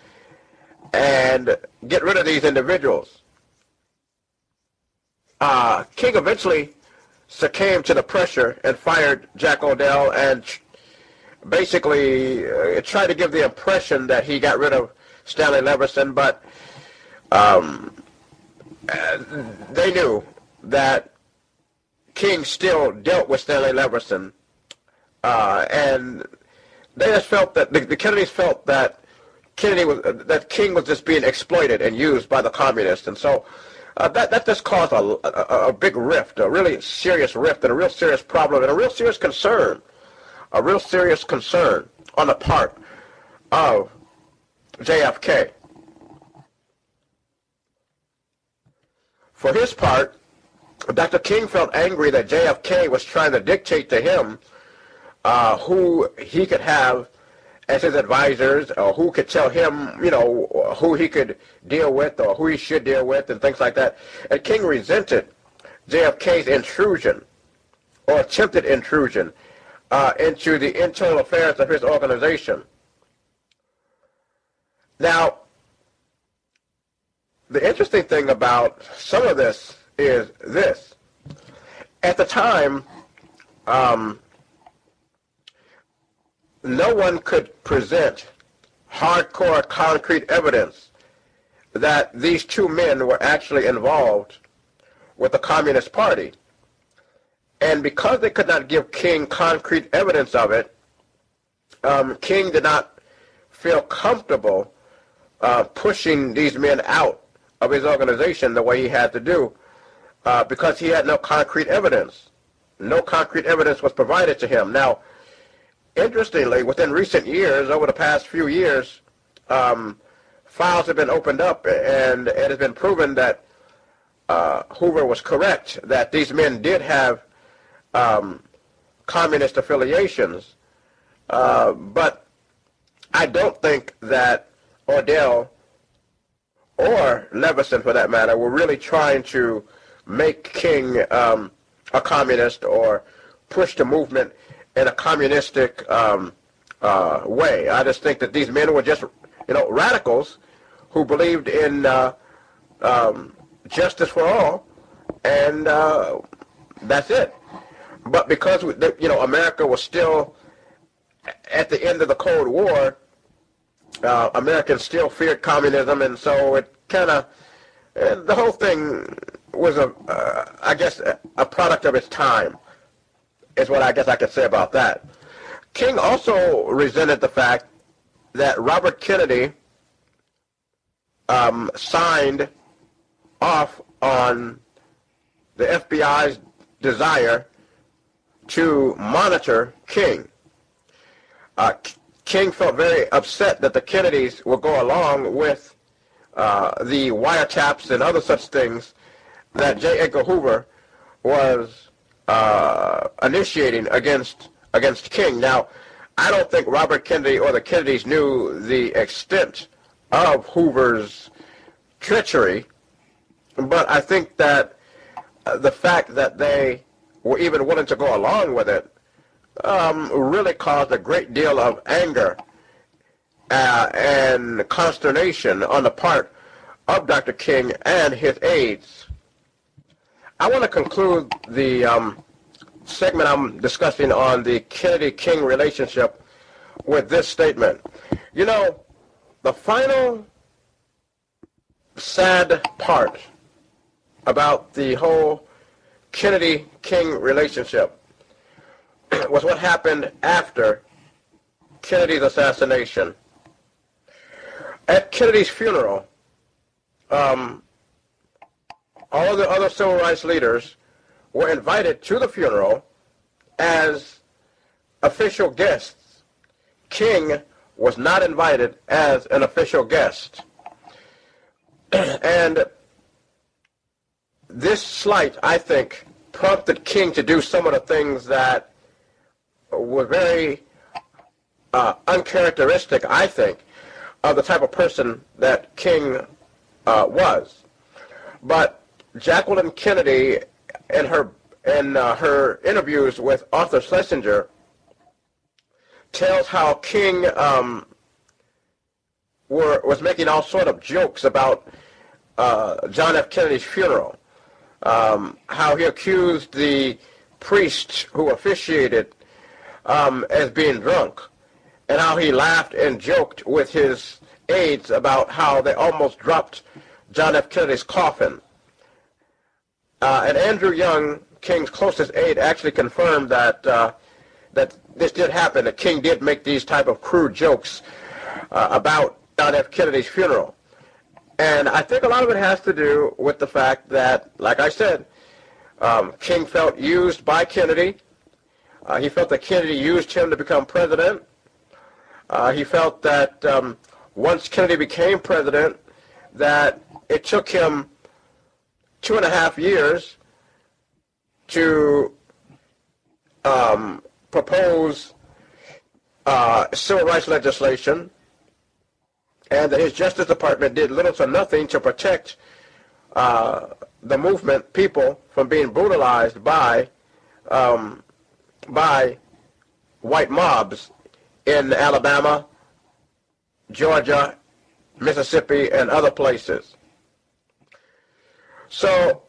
and get rid of these individuals. Uh, King eventually succumbed to the pressure and fired Jack O'Dell, and basically uh, tried to give the impression that he got rid of Stanley Leverson, but um, they knew that King still dealt with Stanley Leverson, uh, and they just felt that the, the Kennedys felt that Kennedy was uh, that King was just being exploited and used by the communists, and so. Uh, that, that just caused a, a, a big rift, a really serious rift, and a real serious problem, and a real serious concern, a real serious concern on the part of J F K. For his part, Doctor King felt angry that J F K was trying to dictate to him uh, who he could have as his advisors, or who could tell him, you know, who he could deal with or who he should deal with and things like that. And King resented J F K's intrusion or attempted intrusion uh, into the internal affairs of his organization. Now, the interesting thing about some of this is this. At the time, um, no one could present hardcore concrete evidence that these two men were actually involved with the Communist Party. And because they could not give King concrete evidence of it, um, King did not feel comfortable uh, pushing these men out of his organization the way he had to do, uh, because he had no concrete evidence. No concrete evidence was provided to him. Now, interestingly, within recent years, over the past few years, um, files have been opened up, and it has been proven that uh, Hoover was correct, that these men did have um, communist affiliations. Uh, but I don't think that O'Dell or Leveson, for that matter, were really trying to make King um, a communist or push the movement in a communistic um, uh, way. I just think that these men were just, you know, radicals who believed in uh, um, justice for all, and uh, that's it. But because, you know, America was still at the end of the Cold War, uh, Americans still feared communism, and so it kind of, the whole thing was, a, uh, I guess, a, a product of its time, is what I guess I could say about that. King also resented the fact that Robert Kennedy um, signed off on the F B I's desire to monitor King. Uh, King felt very upset that the Kennedys would go along with uh, the wiretaps and other such things that J. Edgar Hoover was uh, initiating against against King. Now, I don't think Robert Kennedy or the Kennedys knew the extent of Hoover's treachery, but I think that uh, the fact that they were even willing to go along with it um, really caused a great deal of anger uh, and consternation on the part of Doctor King and his aides. I want to conclude the um, segment I'm discussing on the Kennedy-King relationship with this statement. You know, the final sad part about the whole Kennedy-King relationship was what happened after Kennedy's assassination. At Kennedy's funeral, um, all the other civil rights leaders were invited to the funeral as official guests. King was not invited as an official guest. And this slight, I think, prompted King to do some of the things that were very uh, uncharacteristic, I think, of the type of person that King uh, was. But Jacqueline Kennedy, in her in uh, her interviews with Arthur Schlesinger, tells how King um, were was making all sort of jokes about uh, John F. Kennedy's funeral, um, how he accused the priest who officiated um, as being drunk, and how he laughed and joked with his aides about how they almost dropped John F. Kennedy's coffin. Uh, and Andrew Young, King's closest aide, actually confirmed that uh, that this did happen, that King did make these type of crude jokes uh, about John F. Kennedy's funeral. And I think a lot of it has to do with the fact that, like I said, um, King felt used by Kennedy. Uh, he felt that Kennedy used him to become president. Uh, he felt that um, once Kennedy became president, that it took him two and a half years to um, propose uh, civil rights legislation, and that his Justice Department did little to nothing to protect uh, the movement, people, from being brutalized by um, by white mobs in Alabama, Georgia, Mississippi, and other places. So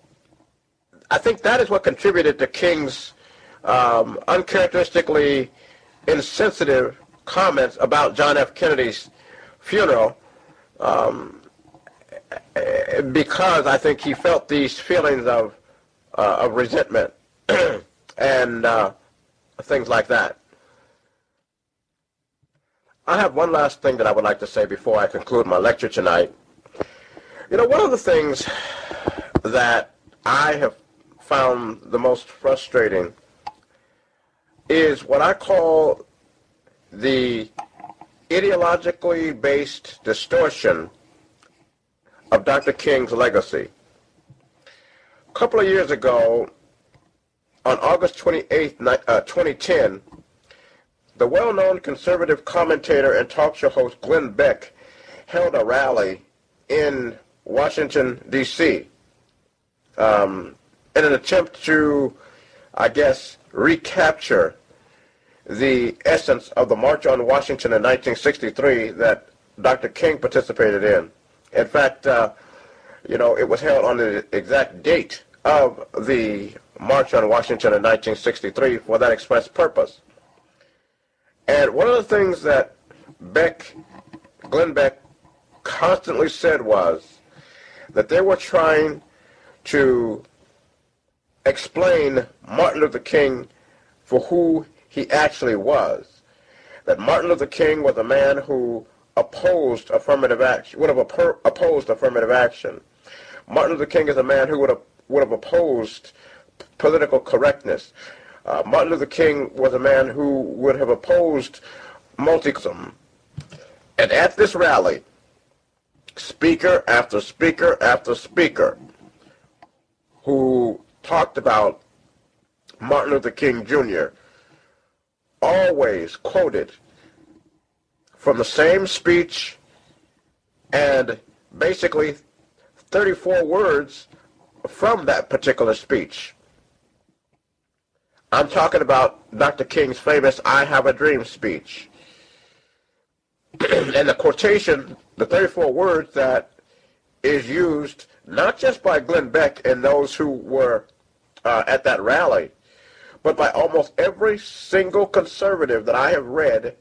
I think that is what contributed to King's um, uncharacteristically insensitive comments about John F. Kennedy's funeral, um, because I think he felt these feelings of, uh, of resentment and uh, things like that. I have one last thing that I would like to say before I conclude my lecture tonight. You know, one of the things that I have found the most frustrating is what I call the ideologically based distortion of Doctor King's legacy. A couple of years ago, on August twenty-eighth, twenty ten, the well-known conservative commentator and talk show host Glenn Beck held a rally in Washington, D C, Um, in an attempt to, I guess, recapture the essence of the March on Washington in nineteen sixty-three that Doctor King participated in. In fact, uh, you know, it was held on the exact date of the March on Washington in nineteen sixty-three for that express purpose. And one of the things that Beck, Glenn Beck, constantly said was that they were trying to explain Martin Luther King for who he actually was. That Martin Luther King was a man who opposed affirmative action, would have opposed affirmative action. Martin Luther King is a man who would have, would have opposed political correctness. Uh, Martin Luther King was a man who would have opposed Multicum. And at this rally, speaker after speaker after speaker who talked about Martin Luther King Junior always quoted from the same speech, and basically thirty-four words from that particular speech. I'm talking about Doctor King's famous I Have a Dream speech. And the quotation, the thirty-four words that is used not just by Glenn Beck and those who were uh, at that rally, but by almost every single conservative that I have read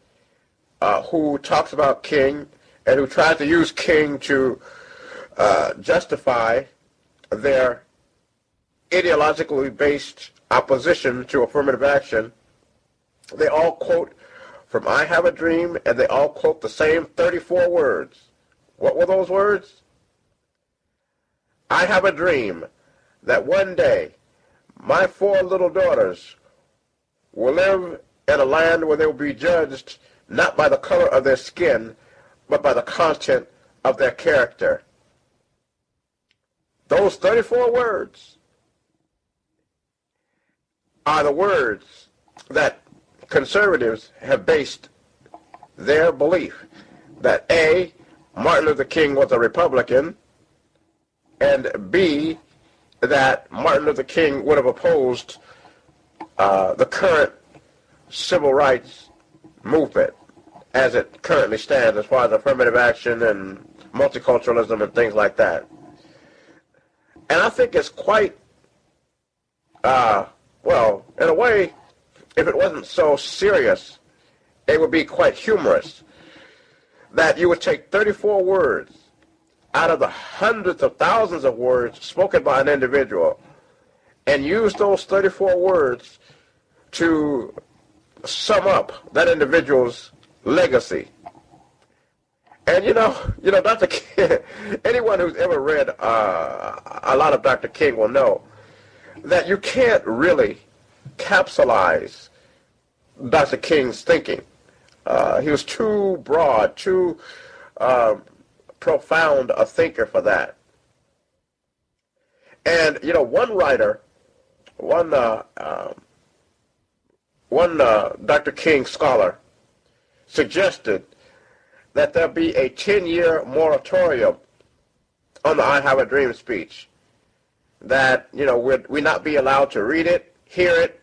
uh, who talks about King and who tries to use King to uh, justify their ideologically based opposition to affirmative action. They all quote from I Have a Dream, and they all quote the same thirty-four words. What were those words? I have a dream that one day my four little daughters will live in a land where they will be judged not by the color of their skin, but by the content of their character. Those thirty-four words are the words that conservatives have based their belief that A, Martin Luther King was a Republican, and B, that Martin Luther King would have opposed uh, the current civil rights movement as it currently stands as far as affirmative action and multiculturalism and things like that. And I think it's quite, uh, well, in a way, if it wasn't so serious, it would be quite humorous that you would take thirty-four words out of the hundreds of thousands of words spoken by an individual and use those thirty-four words to sum up that individual's legacy. And you know, you know, Doctor King, anyone who's ever read uh, a lot of Doctor King will know that you can't really capsulize Doctor King's thinking. Uh, he was too broad, too uh, profound a thinker for that. And you know, one writer, one uh, uh, one uh, Doctor King scholar suggested that there be a ten-year moratorium on the I Have a Dream speech, that, you know, we'd, we'd not be allowed to read it, hear it,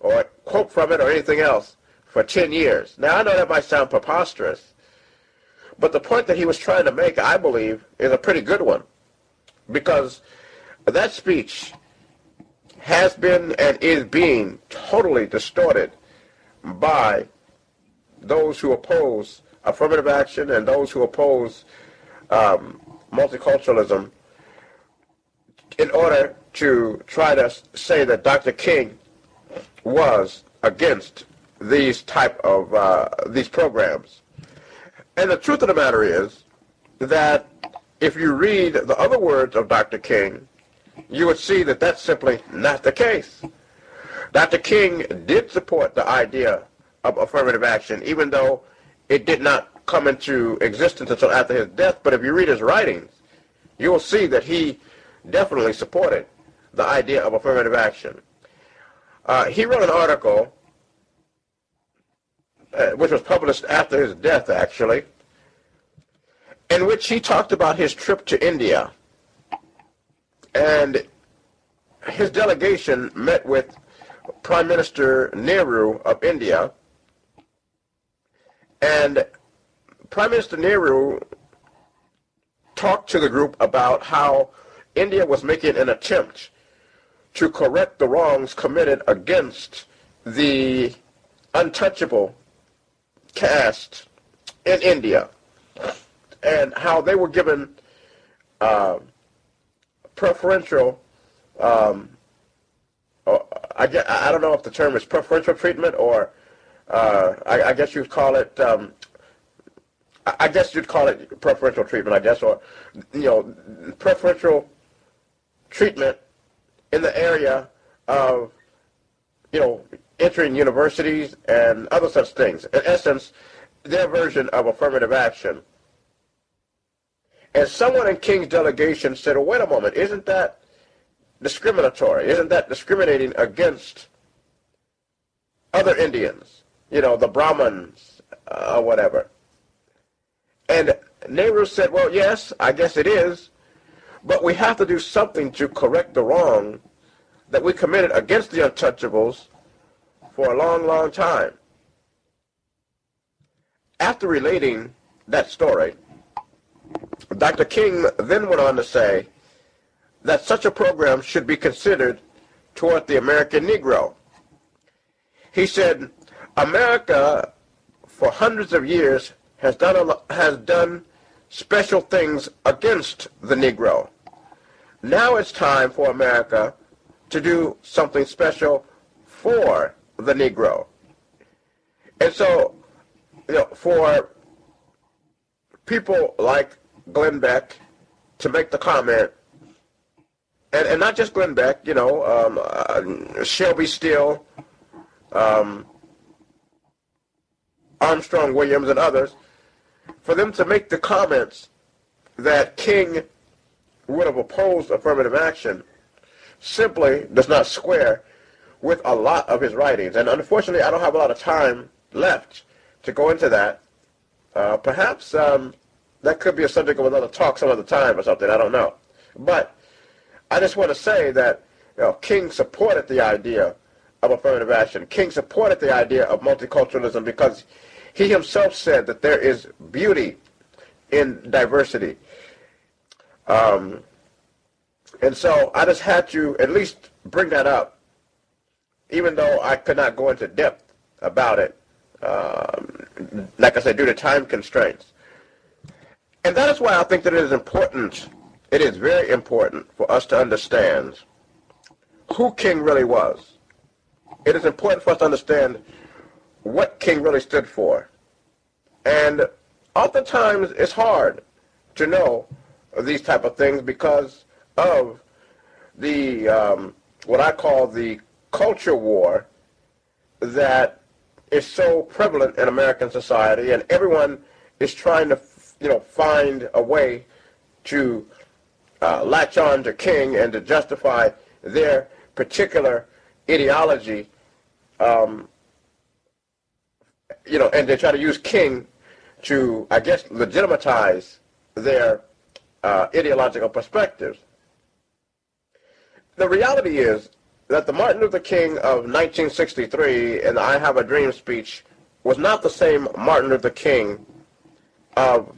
or quote from it, or anything else for ten years. Now, I know that might sound preposterous, but the point that he was trying to make, I believe, is a pretty good one, because that speech has been and is being totally distorted by those who oppose affirmative action and those who oppose um, multiculturalism in order to try to say that Doctor King was against these type of uh, these programs. And the truth of the matter is that if you read the other words of Doctor King, you would see that that's simply not the case. Doctor King did support the idea of affirmative action, even though it did not come into existence until after his death. But if you read his writings, you will see that he definitely supported the idea of affirmative action. Uh, he wrote an article, uh, which was published after his death, actually, in which he talked about his trip to India. And his delegation met with Prime Minister Nehru of India. And Prime Minister Nehru talked to the group about how India was making an attempt to correct the wrongs committed against the untouchable caste in India, and how they were given uh, preferential, um, I, guess, I don't know if the term is preferential treatment or Uh, I, I guess you'd call it. Um, I guess you'd call it preferential treatment. I guess, or you know, preferential treatment in the area of, you know, entering universities and other such things. In essence, their version of affirmative action. And someone in King's delegation said, oh, wait a moment, isn't that discriminatory? Isn't that discriminating against other Indians? You know, the Brahmins uh, or whatever. And Nehru said, well, yes, I guess it is, but we have to do something to correct the wrong that we committed against the untouchables for a long, long time. After relating that story, Doctor King then went on to say that such a program should be considered toward the American Negro. He said, America for hundreds of years has done, a, has done special things against the Negro. Now it's time for America to do something special for the Negro. And so, you know, for people like Glenn Beck to make the comment, and, and not just Glenn Beck, you know, um, uh, Shelby Steele, um, Armstrong Williams, and others, for them to make the comments that King would have opposed affirmative action simply does not square with a lot of his writings. And unfortunately, I don't have a lot of time left to go into that. Uh, perhaps um, that could be a subject of another talk some other time or something, I don't know. But I just want to say that, you know, King supported the idea of affirmative action. King supported the idea of multiculturalism because he himself said that there is beauty in diversity. Um, and so I just had to at least bring that up, even though I could not go into depth about it, um, like I said, due to time constraints. And that is why I think that it is important, it is very important for us to understand who King really was. It is important for us to understand what King really stood for. And oftentimes it's hard to know these type of things because of the um, what I call the culture war that is so prevalent in American society, and everyone is trying to, you know, find a way to uh, latch on to King and to justify their particular ideology, um, you know, and they try to use King to, I guess, legitimize their uh, ideological perspectives. The reality is that the Martin Luther King of nineteen sixty-three and the I Have a Dream speech was not the same Martin Luther King of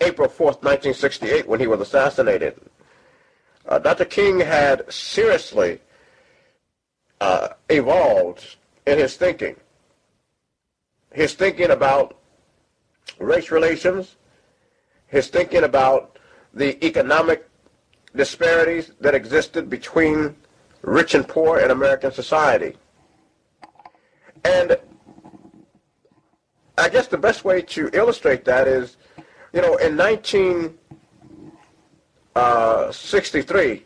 April fourth, nineteen sixty-eight, when he was assassinated. Uh, Doctor King had seriously uh, evolved in his thinking. His thinking about race relations, his thinking about the economic disparities that existed between rich and poor in American society. And I guess the best way to illustrate that is, you know, in nineteen sixty-three,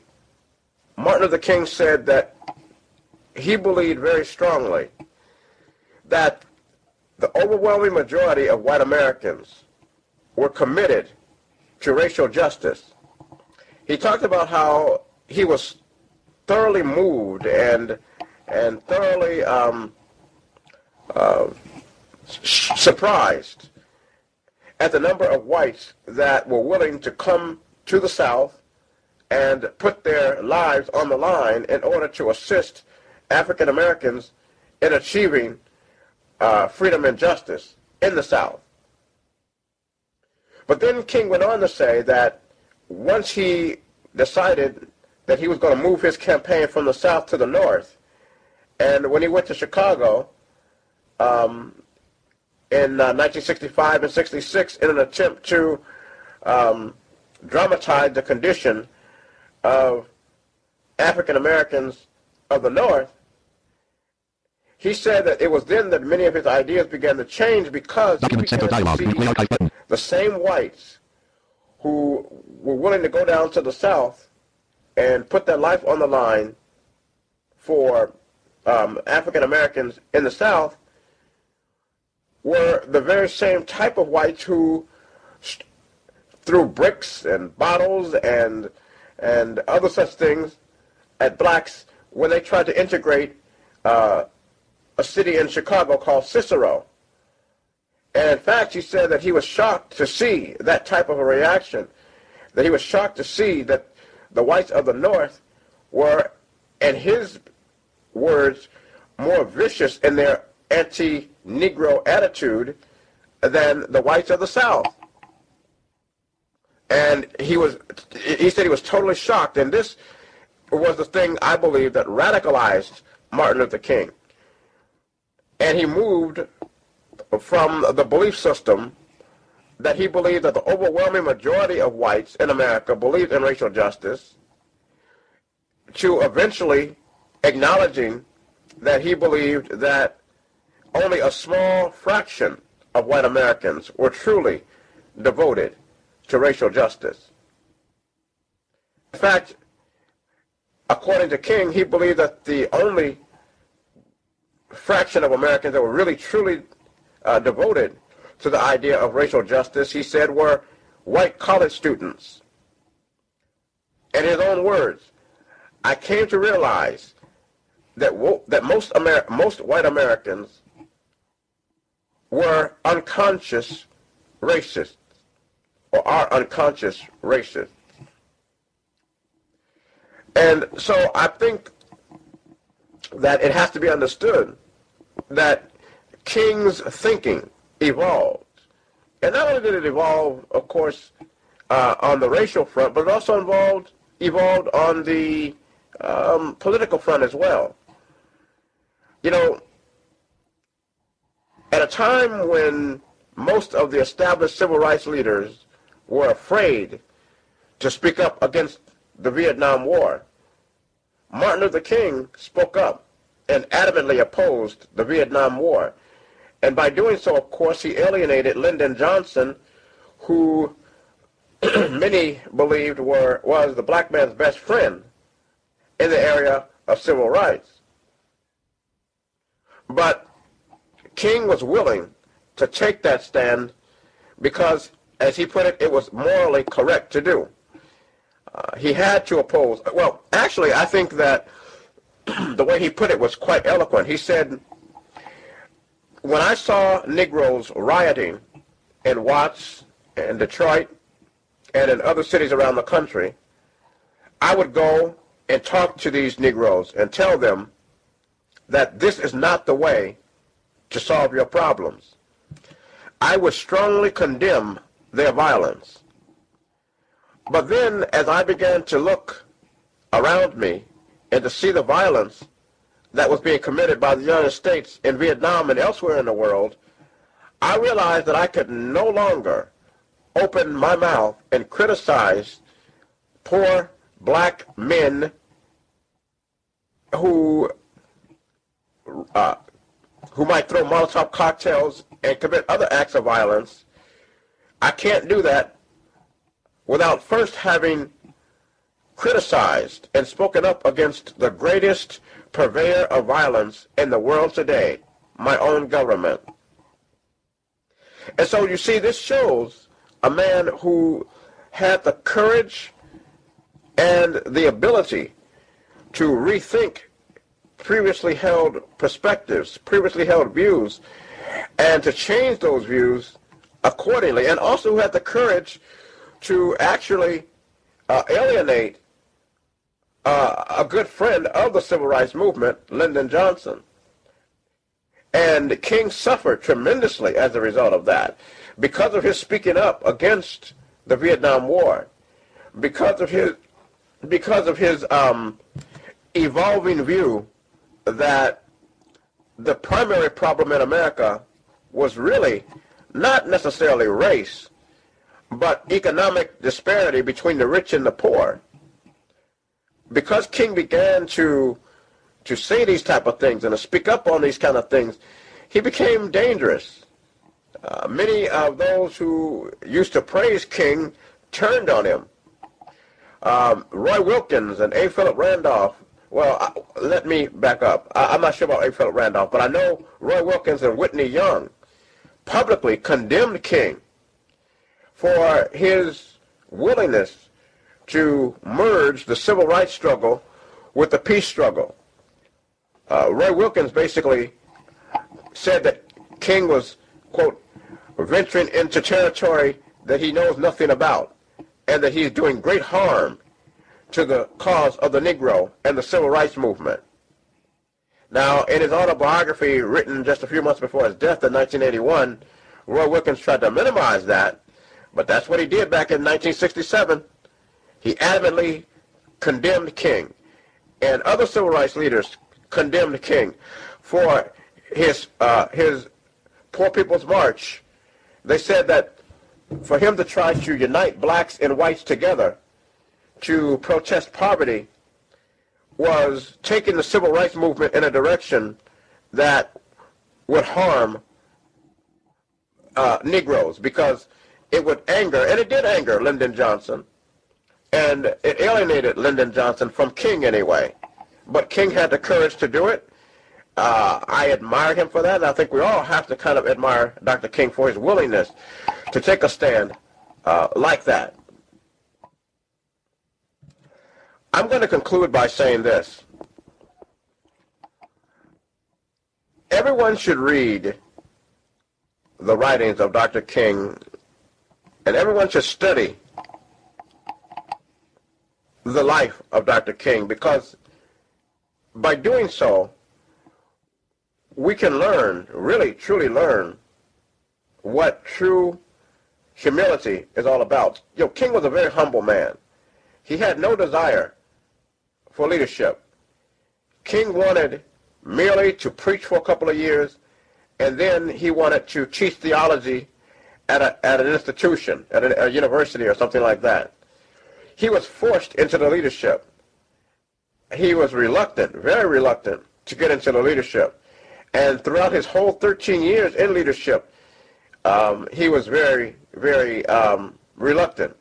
Martin Luther King said that he believed very strongly that the overwhelming majority of white Americans were committed to racial justice. He talked about how he was thoroughly moved and and thoroughly um, uh, surprised at the number of whites that were willing to come to the South and put their lives on the line in order to assist African Americans in achieving uh, freedom and justice in the South. But then King went on to say that once he decided that he was going to move his campaign from the South to the North. And when he went to Chicago um, in uh, nineteen sixty-five and sixty-six in an attempt to um, dramatize the condition of African Americans of the North, he said that it was then that many of his ideas began to change because he began to see the same whites who were willing to go down to the South and put their life on the line for um, African Americans in the South were the very same type of whites who st threw bricks and bottles and and other such things at blacks when they tried to integrate uh, a city in Chicago called Cicero. And in fact, he said that he was shocked to see that type of a reaction, that he was shocked to see that the whites of the North were, in his words, more vicious in their anti-Negro attitude than the whites of the South. And he was, he said he was totally shocked. And this was the thing, I believe, that radicalized Martin Luther King. And he moved from the belief system that he believed that the overwhelming majority of whites in America believed in racial justice to eventually acknowledging that he believed that only a small fraction of white Americans were truly devoted to racial justice. In fact, according to King, he believed that the only fraction of Americans that were really truly uh, devoted to the idea of racial justice, he said, were white college students. In his own words, I came to realize that wo that most Amer most white Americans were unconscious racists, or are unconscious racists. And so I think that it has to be understood that King's thinking evolved. And not only did it evolve, of course, uh, on the racial front, but it also involved, evolved on the um, political front as well. You know, at a time when most of the established civil rights leaders were afraid to speak up against the Vietnam War, Martin Luther King spoke up and adamantly opposed the Vietnam War. And by doing so, of course, he alienated Lyndon Johnson, who many believed were, was the black man's best friend in the area of civil rights. But King was willing to take that stand because, as he put it, it was morally correct to do. Uh, he had to oppose. Well, actually, I think that the way he put it was quite eloquent. He said, when I saw Negroes rioting in Watts and Detroit and in other cities around the country, I would go and talk to these Negroes and tell them that this is not the way to solve your problems. I would strongly condemn their violence. But then, as I began to look around me and to see the violence that was being committed by the United States in Vietnam and elsewhere in the world, I realized that I could no longer open my mouth and criticize poor black men who uh, who might throw Molotov cocktails and commit other acts of violence. I can't do that without first having criticized and spoken up against the greatest purveyor of violence in the world today, my own government. And so you see, this shows a man who had the courage and the ability to rethink previously held perspectives, previously held views, and to change those views accordingly, and also who had the courage to actually uh, alienate Uh, a good friend of the civil rights movement, Lyndon Johnson. And King suffered tremendously as a result of that, because of his speaking up against the Vietnam War, because of his because of his um, evolving view that the primary problem in America was really not necessarily race, but economic disparity between the rich and the poor. Because King began to to say these type of things and to speak up on these kind of things, he became dangerous. Uh, many of those who used to praise King turned on him. Um, Roy Wilkins and A. Philip Randolph. Well, I, let me back up. I, I'm not sure about A. Philip Randolph, but I know Roy Wilkins and Whitney Young publicly condemned King for his willingness to merge the civil rights struggle with the peace struggle. Uh, Roy Wilkins basically said that King was, quote, venturing into territory that he knows nothing about, and that he's doing great harm to the cause of the Negro and the civil rights movement. Now, in his autobiography written just a few months before his death in nineteen eighty-one, Roy Wilkins tried to minimize that, but that's what he did back in nineteen sixty-seven. He adamantly condemned King, and other civil rights leaders condemned King for his, uh, his Poor People's March. They said that for him to try to unite blacks and whites together to protest poverty was taking the civil rights movement in a direction that would harm uh, Negroes, because it would anger, and it did anger Lyndon Johnson, and it alienated Lyndon Johnson from King anyway. But King had the courage to do it. Uh, I admire him for that, and I think we all have to kind of admire Doctor King for his willingness to take a stand uh, like that. I'm going to conclude by saying this. Everyone should read the writings of Doctor King, and everyone should study the life of Doctor King, because by doing so, we can learn, really, truly learn what true humility is all about. You know, King was a very humble man. He had no desire for leadership. King wanted merely to preach for a couple of years, and then he wanted to teach theology at, a, at an institution, at a, a university or something like that. He was forced into the leadership. He was reluctant, very reluctant, to get into the leadership. And throughout his whole thirteen years in leadership, um, he was very, very um, reluctant.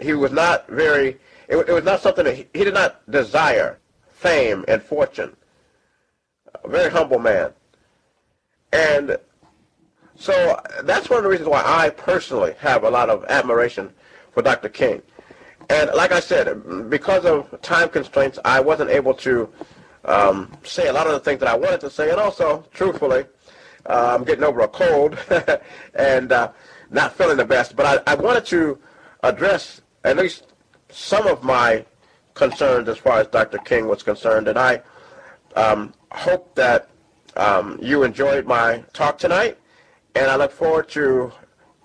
He was not very, it, it was not something that, he, he did not desire fame and fortune. A very humble man. And so that's one of the reasons why I personally have a lot of admiration for Doctor King. And like I said, because of time constraints, I wasn't able to um, say a lot of the things that I wanted to say. And also, truthfully, uh, I'm getting over a cold and uh, not feeling the best. But I, I wanted to address at least some of my concerns as far as Doctor King was concerned. And I um, hope that um, you enjoyed my talk tonight. And I look forward to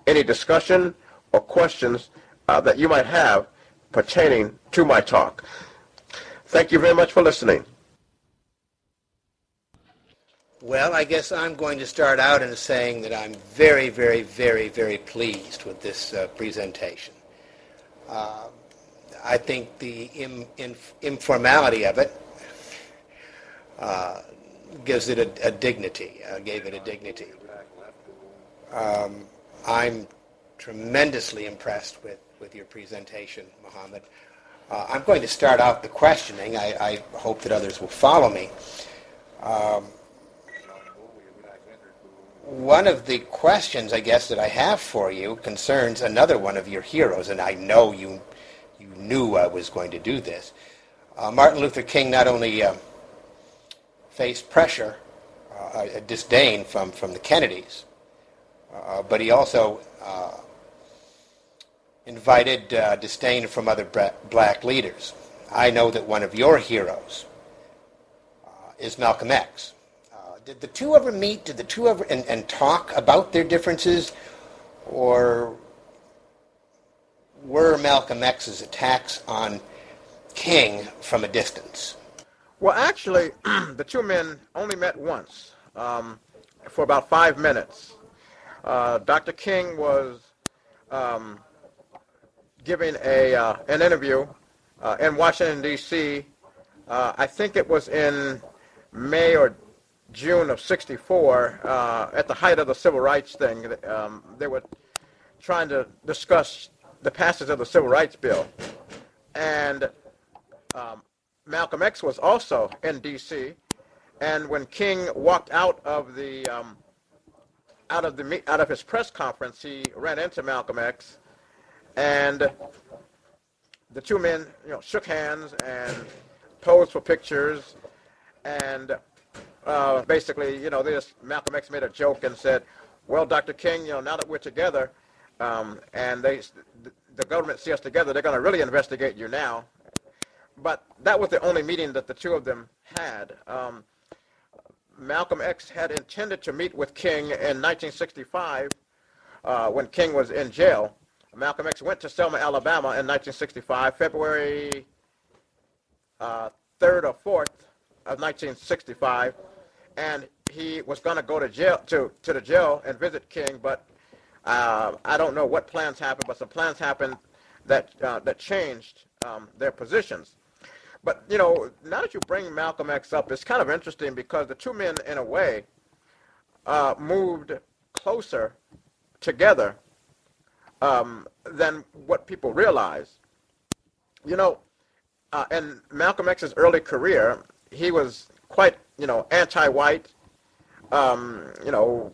any discussion or questions uh, that you might have pertaining to my talk. Thank you very much for listening. Well, I guess I'm going to start out in saying that I'm very, very, very, very pleased with this uh, presentation. Uh, I think the im inf informality of it uh, gives it a, a dignity, uh, gave it a dignity. Um, I'm tremendously impressed with, with your presentation, Muhammad. Uh, I'm going to start out the questioning. I, I hope that others will follow me. Um, One of the questions, I guess, that I have for you concerns another one of your heroes, and I know you, you knew I was going to do this. Uh, Martin Luther King not only uh, faced pressure, uh, a disdain from, from the Kennedys, uh, but he also uh, invited uh, disdain from other black leaders. I know that one of your heroes uh, is Malcolm X. Did the two ever meet? Did the two ever and, and talk about their differences? Or were Malcolm X's attacks on King from a distance? Well, actually, the two men only met once um, for about five minutes. Uh, Doctor King was um, giving a, uh, an interview uh, in Washington, D C Uh, I think it was in May or June of sixty-four, uh, at the height of the civil rights thing. Um, they were trying to discuss the passage of the Civil Rights Bill. And um, Malcolm X was also in D C And when King walked out of the um, out of the out of his press conference, he ran into Malcolm X, and the two men, you know, shook hands and posed for pictures, and uh, basically, you know, they just, Malcolm X made a joke and said, "Well, Doctor King, you know, now that we're together, um, and they, the government see us together, they're going to really investigate you now." But that was the only meeting that the two of them had. Um, Malcolm X had intended to meet with King in nineteen sixty-five uh, when King was in jail. Malcolm X went to Selma, Alabama in nineteen sixty-five, February uh, third or fourth of nineteen sixty-five, and he was going to go to jail to, to the jail and visit King, but uh, I don't know what plans happened, but some plans happened that, uh, that changed um, their positions. But, you know, now that you bring Malcolm X up, it's kind of interesting because the two men, in a way, uh, moved closer together um, than what people realize. You know, uh, in Malcolm X's early career, he was quite, you know, anti-white, um, you know,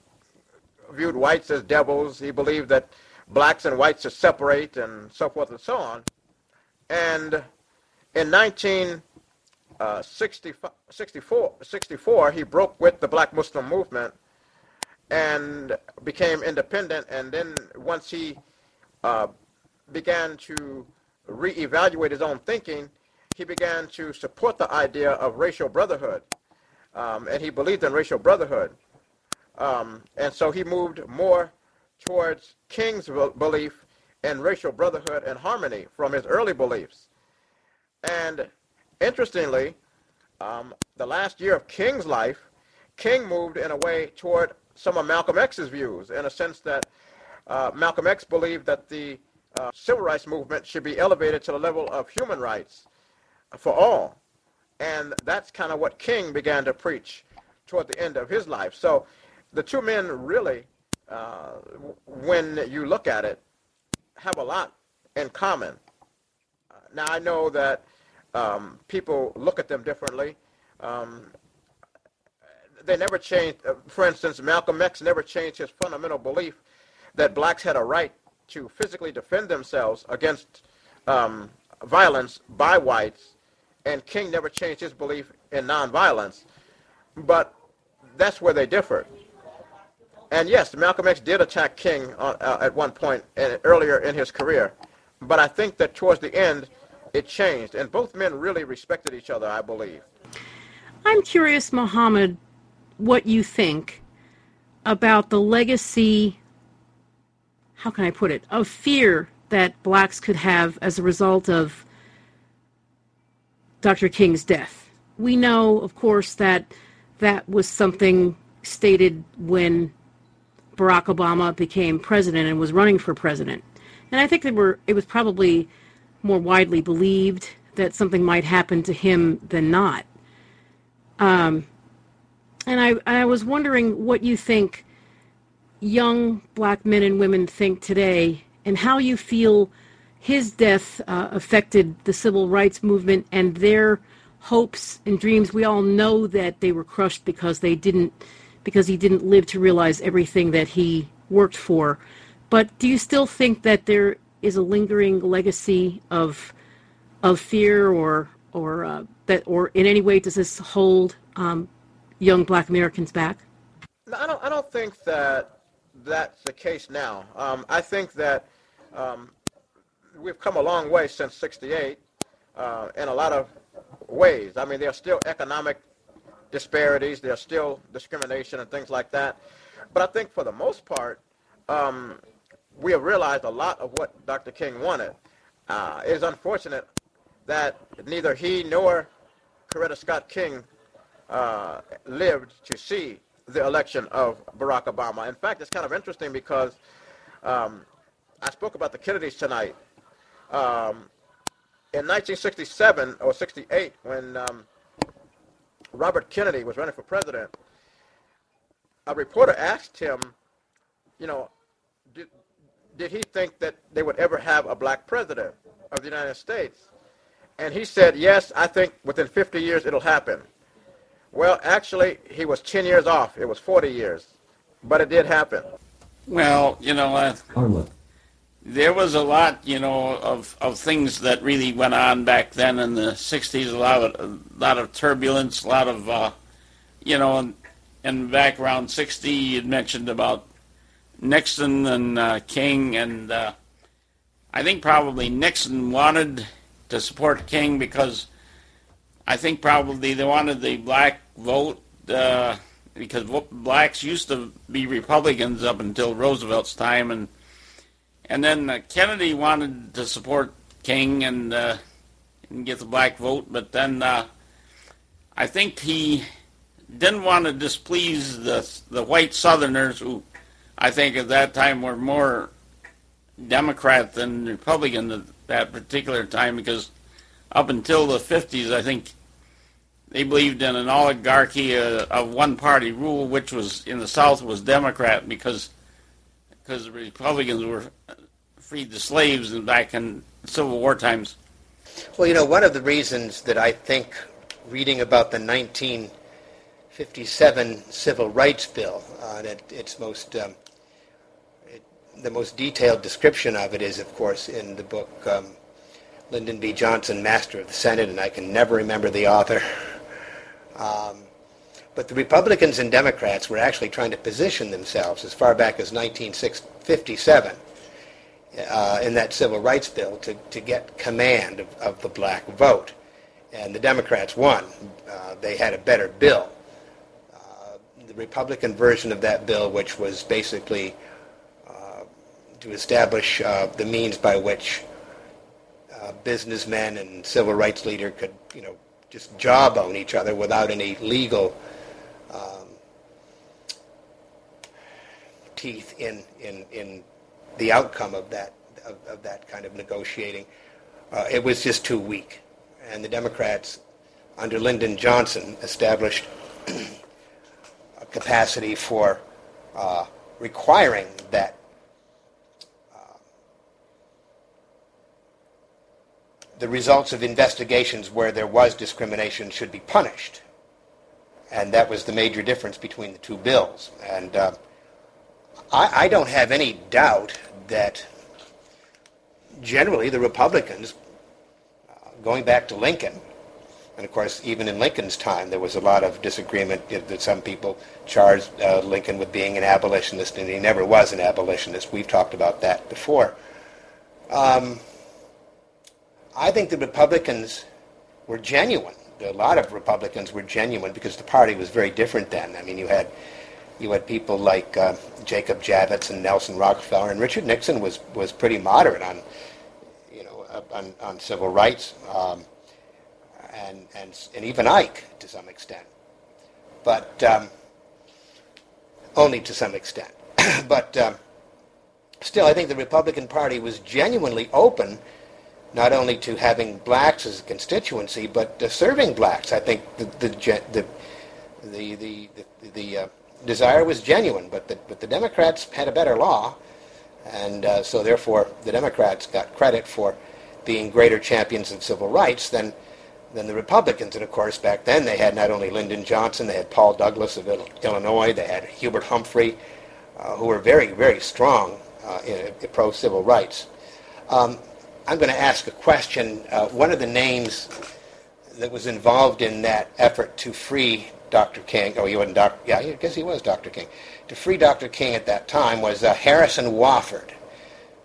viewed whites as devils. He believed that blacks and whites should separate and so forth and so on. And in nineteen sixty-four, he broke with the Black Muslim movement and became independent. And then once he uh, began to reevaluate his own thinking, he began to support the idea of racial brotherhood. Um, and he believed in racial brotherhood. Um, and so he moved more towards King's belief in racial brotherhood and harmony from his early beliefs. And interestingly, um, the last year of King's life, King moved in a way toward some of Malcolm X's views, in a sense that uh, Malcolm X believed that the uh, civil rights movement should be elevated to the level of human rights for all. And that's kind of what King began to preach toward the end of his life. So the two men really, uh, when you look at it, have a lot in common. Uh, now, I know that Um, people look at them differently. Um, they never changed. For instance, Malcolm X never changed his fundamental belief that blacks had a right to physically defend themselves against um, violence by whites, and King never changed his belief in nonviolence. But that's where they differed. And yes, Malcolm X did attack King on, uh, at one point in, earlier in his career, but I think that towards the end, it changed, and both men really respected each other, I believe. I'm curious, Muhammad, what you think about the legacy, how can I put it, of fear that blacks could have as a result of Doctor King's death. We know, of course, that that was something stated when Barack Obama became president and was running for president. And I think that we're, it was probably more widely believed that something might happen to him than not. Um, and I, I was wondering what you think young black men and women think today, and how you feel his death uh, affected the civil rights movement and their hopes and dreams. We all know that they were crushed because they didn't, because he didn't live to realize everything that he worked for. But do you still think that there is a lingering legacy of of fear, or or uh, that, or in any way does this hold um, young Black Americans back? No, I don't. I don't think that that's the case now. Um, I think that um, we've come a long way since sixty-eight uh, in a lot of ways. I mean, there are still economic disparities, there's still discrimination and things like that. But I think for the most part, Um, we have realized a lot of what Doctor King wanted. Uh, it is unfortunate that neither he nor Coretta Scott King uh, lived to see the election of Barack Obama. In fact, it's kind of interesting because um, I spoke about the Kennedys tonight. Um, in nineteen sixty-seven or sixty-eight, when um, Robert Kennedy was running for president, a reporter asked him, you know, did, did he think that they would ever have a black president of the United States? And he said, yes, I think within fifty years it'll happen. Well, actually, he was ten years off. It was forty years. but it did happen. Well, you know, uh, there was a lot, you know, of, of things that really went on back then in the sixties, a lot of, a lot of turbulence, a lot of, uh, you know, in, in back around sixty, you'd mentioned about Nixon and uh, King, and uh, I think probably Nixon wanted to support King because I think probably they wanted the black vote, uh, because blacks used to be Republicans up until Roosevelt's time, and and then uh, Kennedy wanted to support King and, uh, and get the black vote, but then uh, I think he didn't want to displease the the white Southerners, who I think at that time were more Democrat than Republican at that particular time, because up until the fifties, I think they believed in an oligarchy uh, of one-party rule, which was in the South was Democrat, because because the Republicans were freed the slaves and back in Civil War times. Well, you know, one of the reasons that I think reading about the nineteen fifty-seven Civil Rights Bill, uh, that its most um, it, the most detailed description of it is, of course, in the book um, Lyndon B. Johnson, Master of the Senate, and I can never remember the author. Um, but the Republicans and Democrats were actually trying to position themselves as far back as nineteen fifty-seven uh, in that Civil Rights Bill to, to get command of, of the black vote. And the Democrats won. Uh, they had a better bill. Uh, the Republican version of that bill, which was basically uh, to establish uh, the means by which uh, businessmen and civil rights leader could, you know, just jawbone each other without any legal um, teeth in, in in the outcome of that of, of that kind of negotiating. Uh, it was just too weak, and the Democrats under Lyndon Johnson established a capacity for uh, requiring that the results of investigations where there was discrimination should be punished. And that was the major difference between the two bills. And uh, I, I don't have any doubt that generally the Republicans, uh, going back to Lincoln, and of course even in Lincoln's time there was a lot of disagreement that some people charged uh, Lincoln with being an abolitionist, and he never was an abolitionist. We've talked about that before. Um, I think the Republicans were genuine. A lot of Republicans were genuine because the party was very different then. I mean, you had you had people like uh, Jacob Javits and Nelson Rockefeller, and Richard Nixon was was pretty moderate on, you know, on, on civil rights, um, and and and even Ike to some extent, but um, only to some extent. But um, still, I think the Republican Party was genuinely open, not only to having blacks as a constituency, but to serving blacks. I think the the the the the, the, the uh, desire was genuine, but the but the Democrats had a better law, and uh, so therefore the Democrats got credit for being greater champions of civil rights than than the Republicans. And of course, back then they had not only Lyndon Johnson, they had Paul Douglas of Illinois, they had Hubert Humphrey, uh, who were very very strong uh, in, in pro civil rights. Um, I'm going to ask a question. Uh, one of the names that was involved in that effort to free Doctor King, oh, he wasn't Doctor, yeah, I guess he was Doctor King, to free Doctor King at that time was uh, Harrison Wofford.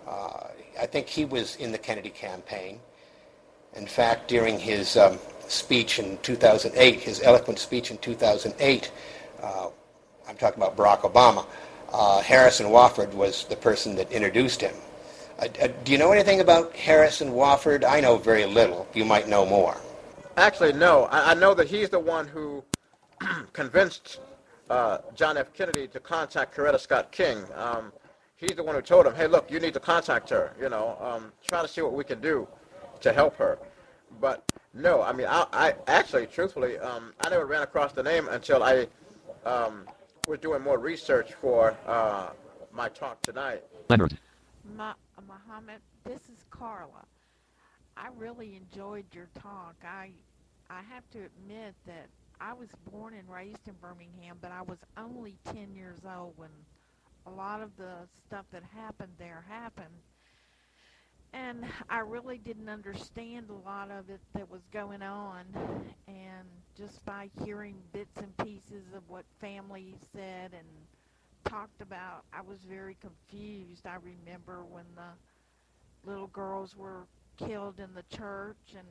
Uh, I think he was in the Kennedy campaign. In fact, during his um, speech in two thousand eight, his eloquent speech in two thousand eight, uh, I'm talking about Barack Obama, uh, Harrison Wofford was the person that introduced him. Uh, do you know anything about Harrison Wofford? I know very little. You might know more. Actually, no. I, I know that he's the one who convinced uh, John F. Kennedy to contact Coretta Scott King. Um, he's the one who told him, hey, look, you need to contact her, you know, um, try to see what we can do to help her. But no, I mean, I, I actually, truthfully, um, I never ran across the name until I um, was doing more research for uh, my talk tonight. Leonard. Ma- Muhammad, this is Carla. I really enjoyed your talk. I I have to admit that I was born and raised in Birmingham, but I was only ten years old when a lot of the stuff that happened there happened. And I really didn't understand a lot of it that was going on, and just by hearing bits and pieces of what family said and talked about, I was very confused. I remember when the little girls were killed in the church and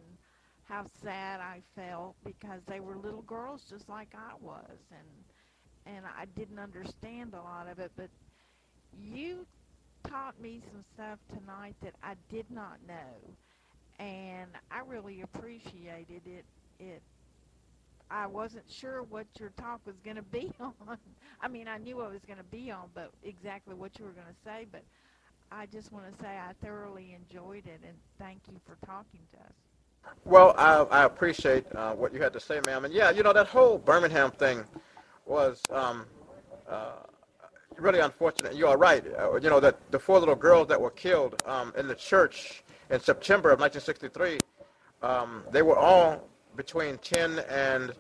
how sad I felt, because they were little girls just like I was, and and I didn't understand a lot of it, but you taught me some stuff tonight that I did not know, and I really appreciated it. It I wasn't sure what your talk was going to be on. I mean, I knew what it was going to be on, but exactly what you were going to say, but I just want to say I thoroughly enjoyed it, and thank you for talking to us. Well, I, I appreciate uh, what you had to say, ma'am. And, yeah, you know, that whole Birmingham thing was um, uh, really unfortunate. You are right. Uh, you know, that the four little girls that were killed um, in the church in September of nineteen sixty-three, um, they were all between ten and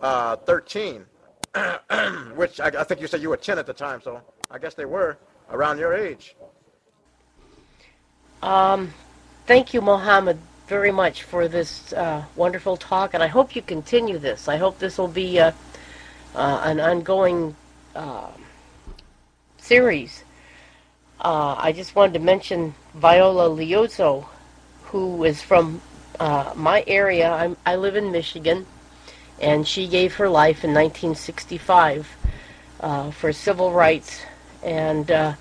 uh, thirteen, which I, I think you said you were ten at the time, so I guess they were around your age. Um, thank you, Muhammad, very much for this uh, wonderful talk, and I hope you continue this. I hope this will be uh, uh, an ongoing uh, series. Uh, I just wanted to mention Viola Liozzo, who is from Uh, my area. I'm, I live in Michigan, and she gave her life in nineteen sixty-five uh, for civil rights, and uh,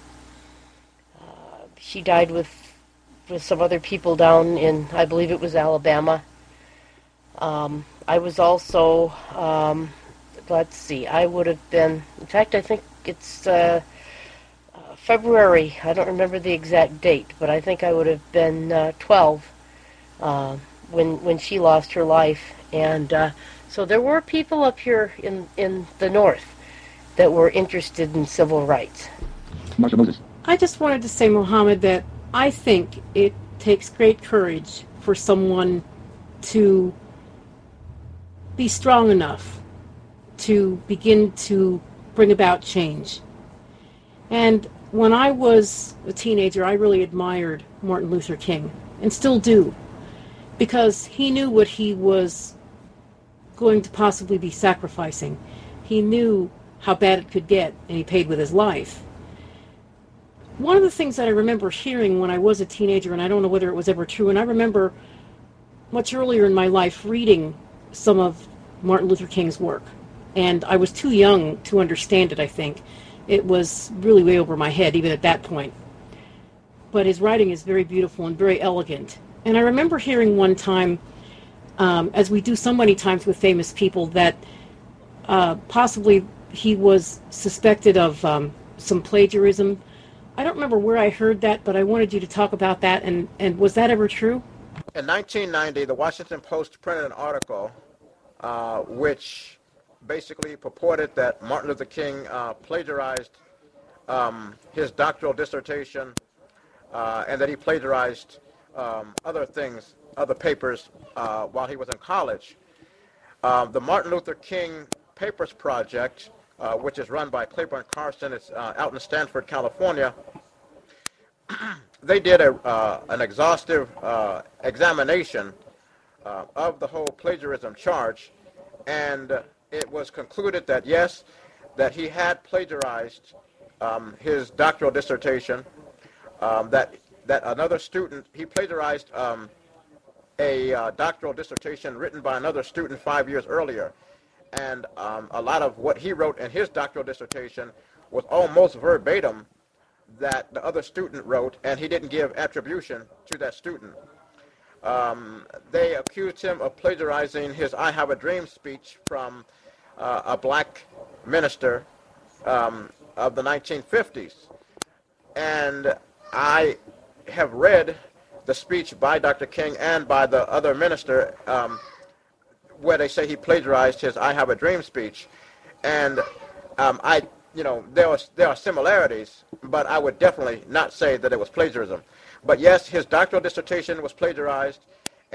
uh, she died with with some other people down in, I believe it was Alabama. Um, I was also, um, let's see, I would have been, in fact, I think it's uh, uh, February, I don't remember the exact date, but I think I would have been uh, twelve. Uh, when when she lost her life, and uh, so there were people up here in in the north that were interested in civil rights. Marshall Moses. I just wanted to say, Muhammad, that I think it takes great courage for someone to be strong enough to begin to bring about change. And when I was a teenager, I really admired Martin Luther King, and still do, because he knew what he was going to possibly be sacrificing. He knew how bad it could get, and he paid with his life. One of the things that I remember hearing when I was a teenager, and I don't know whether it was ever true, and I remember much earlier in my life reading some of Martin Luther King's work, and I was too young to understand it, I think. It was really way over my head, even at that point. But his writing is very beautiful and very elegant. And I remember hearing one time, um, as we do so many times with famous people, that uh, possibly he was suspected of um, some plagiarism. I don't remember where I heard that, but I wanted you to talk about that. And, and was that ever true? In nineteen ninety, the Washington Post printed an article uh, which basically purported that Martin Luther King uh, plagiarized um, his doctoral dissertation, uh, and that he plagiarized Um, other things, other papers uh, while he was in college. Uh, the Martin Luther King Papers Project, uh, which is run by Claiborne Carson, it's uh, out in Stanford, California. They did a, uh, an exhaustive uh, examination uh, of the whole plagiarism charge, and it was concluded that yes, that he had plagiarized um, his doctoral dissertation, um, that that another student, he plagiarized um, a uh, doctoral dissertation written by another student five years earlier. And um, a lot of what he wrote in his doctoral dissertation was almost verbatim that the other student wrote, and he didn't give attribution to that student. Um, they accused him of plagiarizing his I Have a Dream speech from uh, a black minister um, of the nineteen fifties. And I have read the speech by Doctor King and by the other minister um, where they say he plagiarized his I Have a Dream speech. And um, I, you know, there, was, there are similarities, but I would definitely not say that it was plagiarism. But yes, his doctoral dissertation was plagiarized,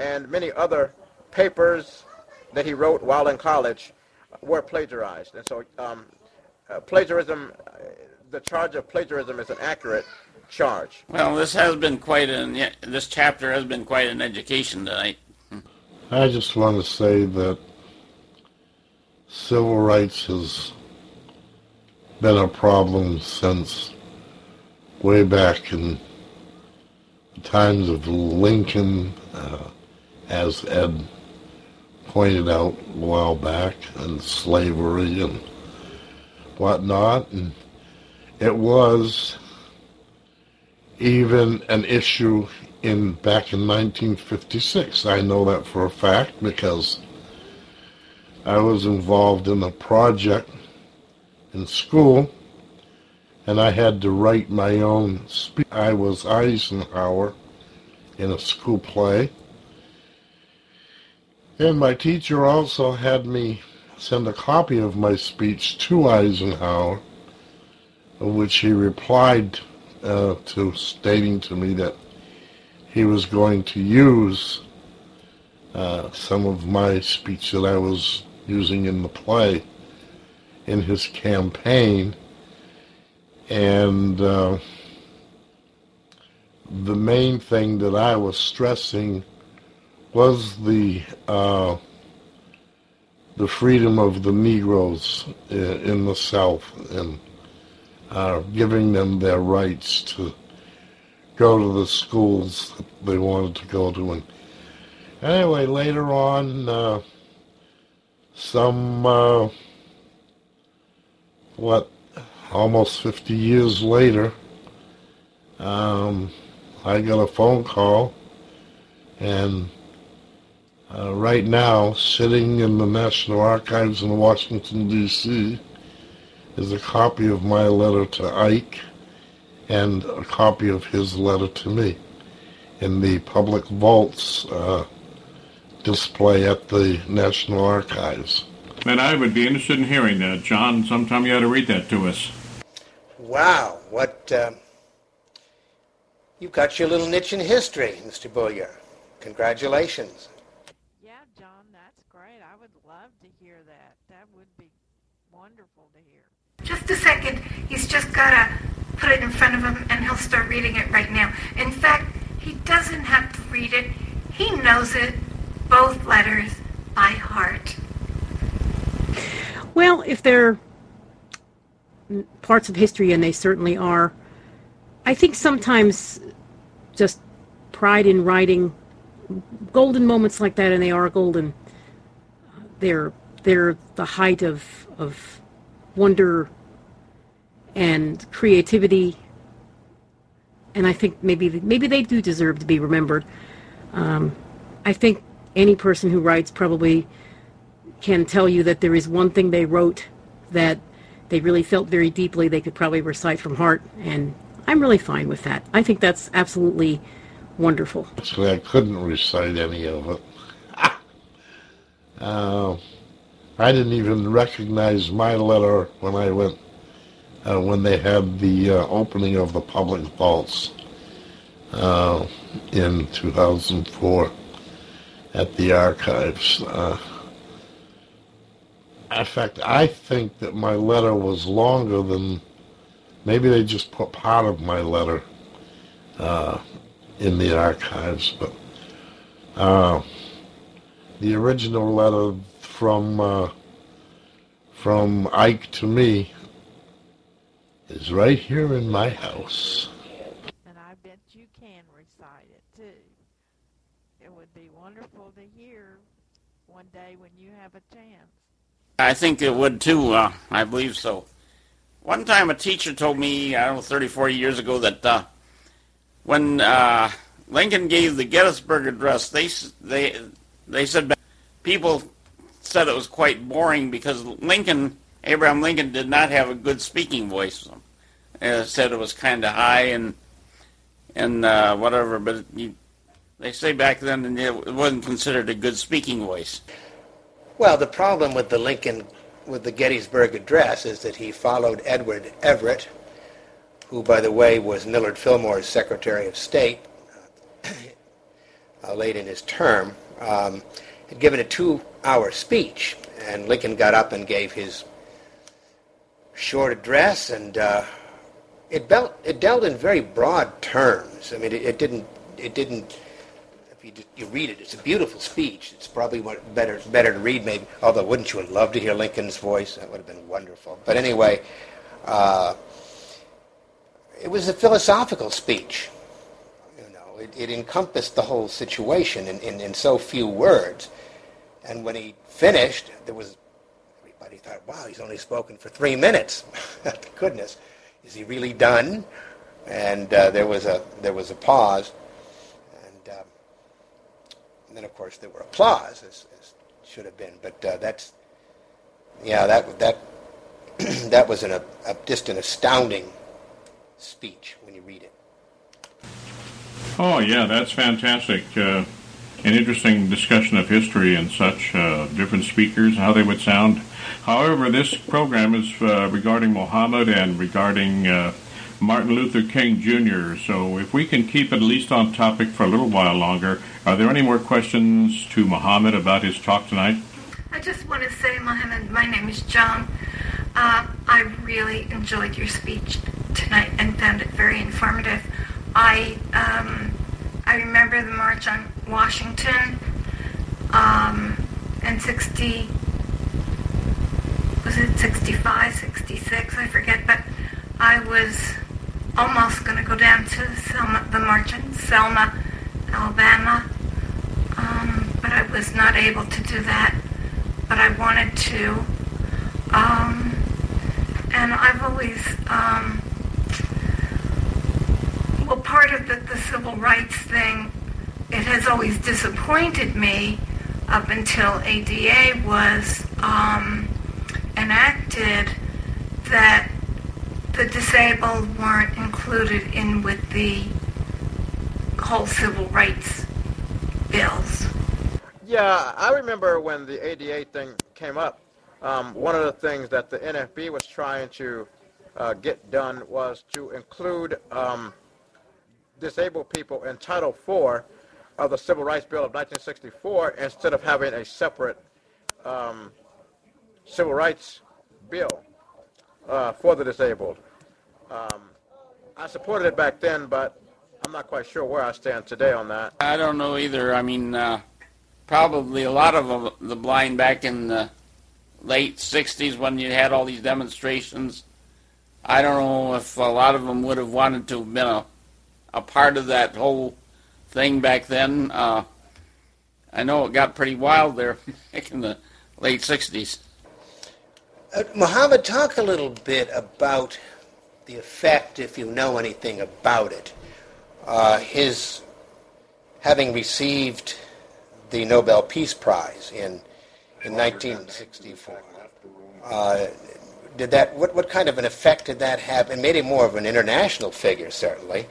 and many other papers that he wrote while in college were plagiarized. And so um, uh, plagiarism, uh, the charge of plagiarism is an accurate charge. Well, this has been quite an, this chapter has been quite an education tonight. I just want to say that civil rights has been a problem since way back in the times of Lincoln, uh, as Ed pointed out a while back, and slavery and whatnot. And it was even an issue in back in nineteen fifty-six. I know that for a fact because I was involved in a project in school, and I had to write my own speech. I was Eisenhower in a school play, and my teacher also had me send a copy of my speech to Eisenhower, in which he replied uh, to stating to me that he was going to use uh, some of my speech that I was using in the play in his campaign. And uh, the main thing that I was stressing was the uh, the freedom of the Negroes in, in the South, and uh, giving them their rights to go to the schools that they wanted to go to. And anyway, later on, uh, some uh, what almost fifty years later, um, I got a phone call, and Uh, right now, sitting in the National Archives in Washington, D C is a copy of my letter to Ike and a copy of his letter to me in the public vaults uh, display at the National Archives. And I would be interested in hearing that. John, sometime you ought to read that to us. Wow, what... Uh, you got your little niche in history, Mister Booyer. Congratulations. That. That would be wonderful to hear. Just a second. He's just got to put it in front of him, and he'll start reading it right now. In fact, he doesn't have to read it. He knows it, both letters, by heart. Well, if they're parts of history, and they certainly are, I think sometimes just pride in writing golden moments like that, and they are golden. They're They're the height of, of wonder and creativity, and I think maybe maybe they do deserve to be remembered. Um, I think any person who writes probably can tell you that there is one thing they wrote that they really felt very deeply they could probably recite from heart, and I'm really fine with that. I think that's absolutely wonderful. Actually, I couldn't recite any of it. Ah. Uh, I didn't even recognize my letter when I went, uh, when they had the uh, opening of the public vaults uh, in two thousand four at the archives. Uh, in fact, I think that my letter was longer than, maybe they just put part of my letter uh, in the archives, but uh, the original letter from uh, from Ike to me is right here in my house. And I bet you can recite it too. It would be wonderful to hear one day when you have a chance. I think it would too. Uh, I believe so. One time a teacher told me, I don't know, thirty, forty years ago, that uh, when uh, Lincoln gave the Gettysburg Address, they they they said people said it was quite boring because Lincoln, Abraham Lincoln, did not have a good speaking voice. Uh, said it was kind of high and and uh, whatever, but you, they say back then it wasn't considered a good speaking voice. Well, the problem with the Lincoln, with the Gettysburg Address, is that he followed Edward Everett, who, by the way, was Millard Fillmore's Secretary of State uh, late in his term. Um, had given a two-hour speech, and Lincoln got up and gave his short address, and uh, it, dealt, it dealt in very broad terms. I mean, it, it didn't, it didn't, if you, did, you read it, it's a beautiful speech. It's probably what, better, better to read, maybe, although wouldn't you have loved to hear Lincoln's voice? That would have been wonderful. But anyway, uh, it was a philosophical speech. It, it encompassed the whole situation in, in, in so few words. And when he finished, there was, everybody thought, wow, he's only spoken for three minutes. Goodness, is he really done? And uh, there was a there was a pause. And, um, and then, of course, there were applause, as, as should have been. But uh, that's, yeah, that, that, that was an, a, a, just an astounding speech when you read it. Oh, yeah, that's fantastic. Uh, an interesting discussion of history and such, uh, different speakers, how they would sound. However, this program is uh, regarding Muhammad and regarding uh, Martin Luther King Junior So if we can keep at least on topic for a little while longer, are there any more questions to Muhammad about his talk tonight? I just want to say, Muhammad, my name is Joan. Uh, I really enjoyed your speech tonight and found it very informative. I um, I remember the March on Washington um, and sixty, was it sixty-five, sixty-six, I forget, but I was almost going to go down to Selma, the March on Selma, Alabama, um, but I was not able to do that, but I wanted to, um, and I've always... Um, Well, part of the, the civil rights thing, it has always disappointed me up until A D A was um, enacted, that the disabled weren't included in with the whole civil rights bills. Yeah, I remember when the A D A thing came up, um, one of the things that the N F B was trying to uh, get done was to include... Um, disabled people in Title four of the Civil Rights Bill of nineteen sixty-four, instead of having a separate um, civil rights bill uh, for the disabled. Um, I supported it back then, but I'm not quite sure where I stand today on that. I don't know either. I mean, uh, probably a lot of the blind back in the late sixties when you had all these demonstrations, I don't know if a lot of them would have wanted to have been a a part of that whole thing back then. Uh, I know it got pretty wild there back in the late sixties. Uh, Muhammad, talk a little bit about the effect, if you know anything about it, uh, his having received the Nobel Peace Prize in in nineteen sixty-four. Uh, did that? What, what kind of an effect did that have? It made him more of an international figure, certainly.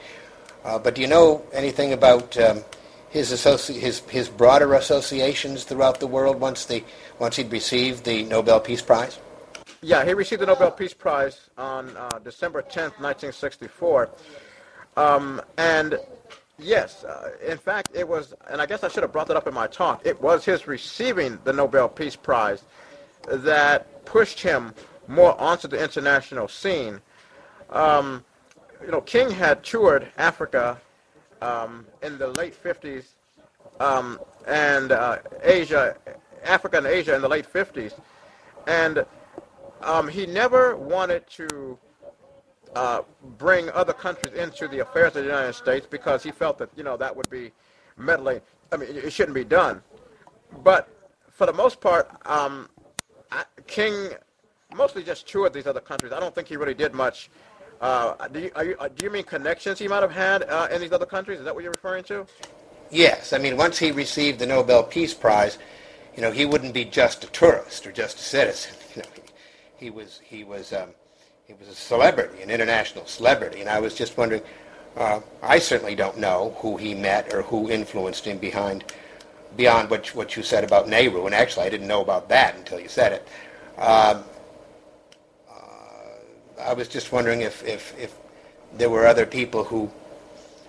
Uh, but do you know anything about um, his, associ- his his broader associations throughout the world once the once he'd received the Nobel Peace Prize? Yeah, he received the Nobel Peace Prize on uh, December tenth, nineteen sixty-four. Um, and yes, uh, in fact, it was, and I guess I should have brought that up in my talk, it was his receiving the Nobel Peace Prize that pushed him more onto the international scene. Um, You know, King had toured Africa um, in the late fifties um, and uh, Asia, Africa and Asia in the late fifties, and um, he never wanted to uh, bring other countries into the affairs of the United States because he felt that, you know, that would be meddling. I mean, it shouldn't be done. But for the most part, um, I, King mostly just toured these other countries. I don't think he really did much. Uh, do you, are you, do you mean connections he might have had uh, in these other countries? Is that what you're referring to? Yes. I mean, once he received the Nobel Peace Prize, you know, he wouldn't be just a tourist or just a citizen. You know, he, he was he was um, he was a celebrity, an international celebrity. And I was just wondering, uh, I certainly don't know who he met or who influenced him behind beyond what what you said about Nehru. And actually, I didn't know about that until you said it. Um, I was just wondering if, if, if there were other people who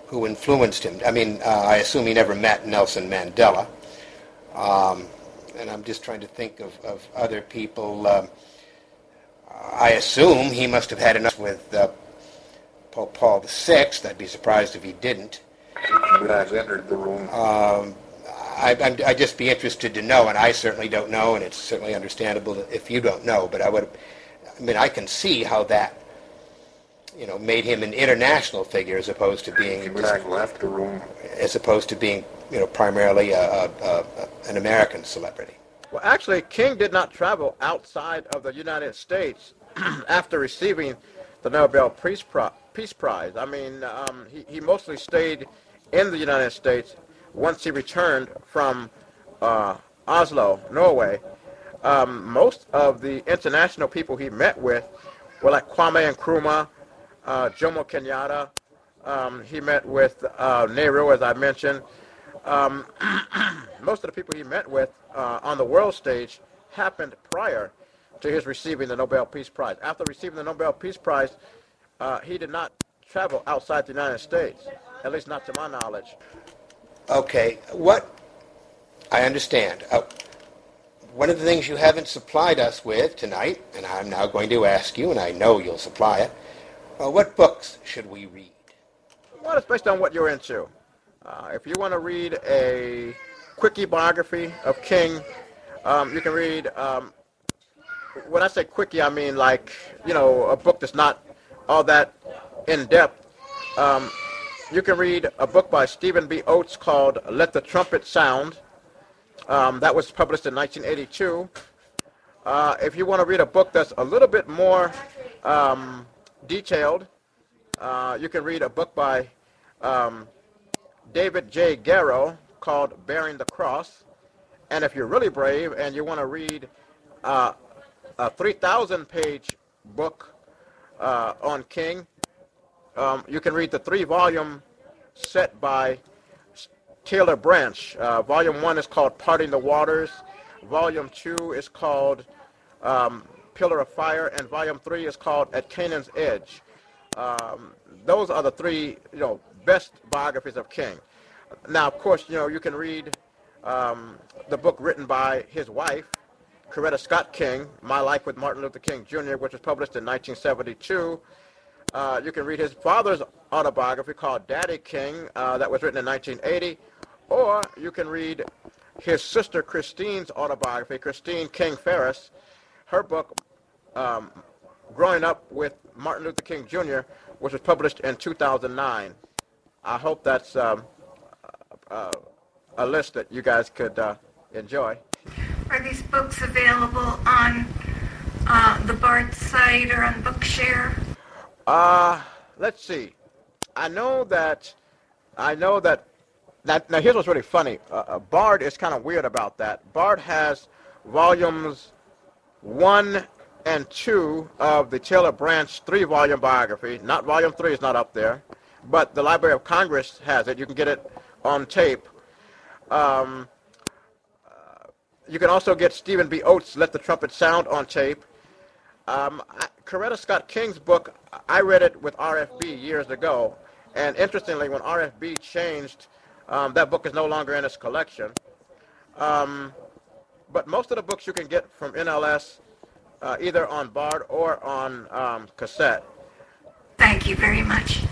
who influenced him. I mean, uh, I assume he never met Nelson Mandela. Um, and I'm just trying to think of, of other people. Um, I assume he must have had enough with uh, Pope Paul the sixth. I'd be surprised if he didn't. When I've entered the room. Um, I, I'm, I'd just be interested to know, and I certainly don't know, and it's certainly understandable if you don't know, but I would, I mean, I can see how that, you know, made him an international figure as opposed to being... He was left the room. As opposed to being, you know, primarily a, a, a, an American celebrity. Well, actually, King did not travel outside of the United States after receiving the Nobel Peace Prize. I mean, um, he, he mostly stayed in the United States once he returned from uh, Oslo, Norway. Um, most of the international people he met with were like Kwame Nkrumah, uh, Jomo Kenyatta. Um, he met with uh, Nehru, as I mentioned. Um, most of the people he met with uh, on the world stage happened prior to his receiving the Nobel Peace Prize. After receiving the Nobel Peace Prize, uh, he did not travel outside the United States, at least not to my knowledge. Okay, what I understand. Uh, one of the things you haven't supplied us with tonight, and I'm now going to ask you, and I know you'll supply it, uh, what books should we read? Well, it's based on what you're into. Uh, if you want to read a quickie biography of King, um, you can read, um, when I say quickie, I mean like, you know, a book that's not all that in-depth. Um, you can read a book by Stephen B. Oates called Let the Trumpet Sound. Um, that was published in nineteen eighty-two. Uh, if you want to read a book that's a little bit more um, detailed, uh, you can read a book by... Um, David J. Garrow called Bearing the Cross. And if you're really brave and you want to read uh, a three thousand page book uh, on King, um, you can read the three volume set by Taylor Branch. Uh, volume one is called Parting the Waters. Volume two is called um, Pillar of Fire. And volume three is called At Canaan's Edge. Um, those are the three, you know, best biographies of King. Now, of course, you know, you can read um, the book written by his wife, Coretta Scott King, My Life with Martin Luther King Junior, which was published in nineteen seventy-two. Uh, you can read his father's autobiography called Daddy King, uh, that was written in nineteen eighty. Or you can read his sister Christine's autobiography, Christine King Ferris. Her book, um, Growing Up with Martin Luther King Junior, which was published in two thousand nine. I hope that's um, uh, a list that you guys could uh, enjoy. Are these books available on uh, the BART site or on Bookshare? Uh, let's see. I know that, I know that, that now here's what's really funny. Uh, uh, BART is kind of weird about that. BART has volumes one and two of the Taylor Branch three volume biography. Not volume three is not up there. But the Library of Congress has it. You can get it on tape. Um, uh, you can also get Stephen B. Oates' Let the Trumpet Sound on tape. Um, I, Coretta Scott King's book, I read it with R F B years ago. And interestingly, when R F B changed, um, that book is no longer in its collection. Um, but most of the books you can get from N L S uh, either on BART or on um, cassette. Thank you very much.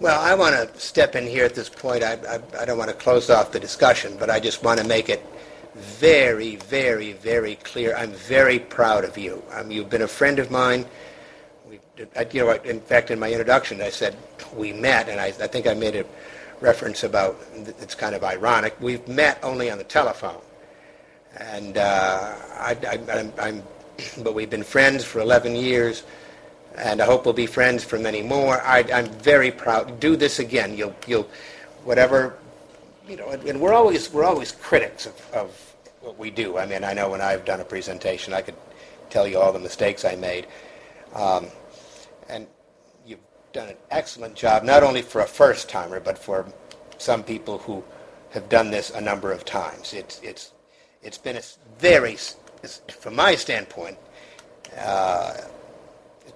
Well, I want to step in here at this point. I, I, I don't want to close off the discussion, but I just want to make it very, very, very clear. I'm very proud of you. Um, you've been a friend of mine. We, I, you know, in fact, in my introduction, I said we met, and I, I think I made a reference about, it's kind of ironic, we've met only on the telephone. And uh, I, I, I'm, I'm, but we've been friends for eleven years. And I hope we'll be friends for many more. I, I'm very proud. Do this again. You'll, you'll, whatever, you know. And, and we're always, we're always critics of, of what we do. I mean, I know when I've done a presentation, I could tell you all the mistakes I made. Um, and you've done an excellent job, not only for a first timer, but for some people who have done this a number of times. It's, it's, it's been a very, it's, from my standpoint. Uh,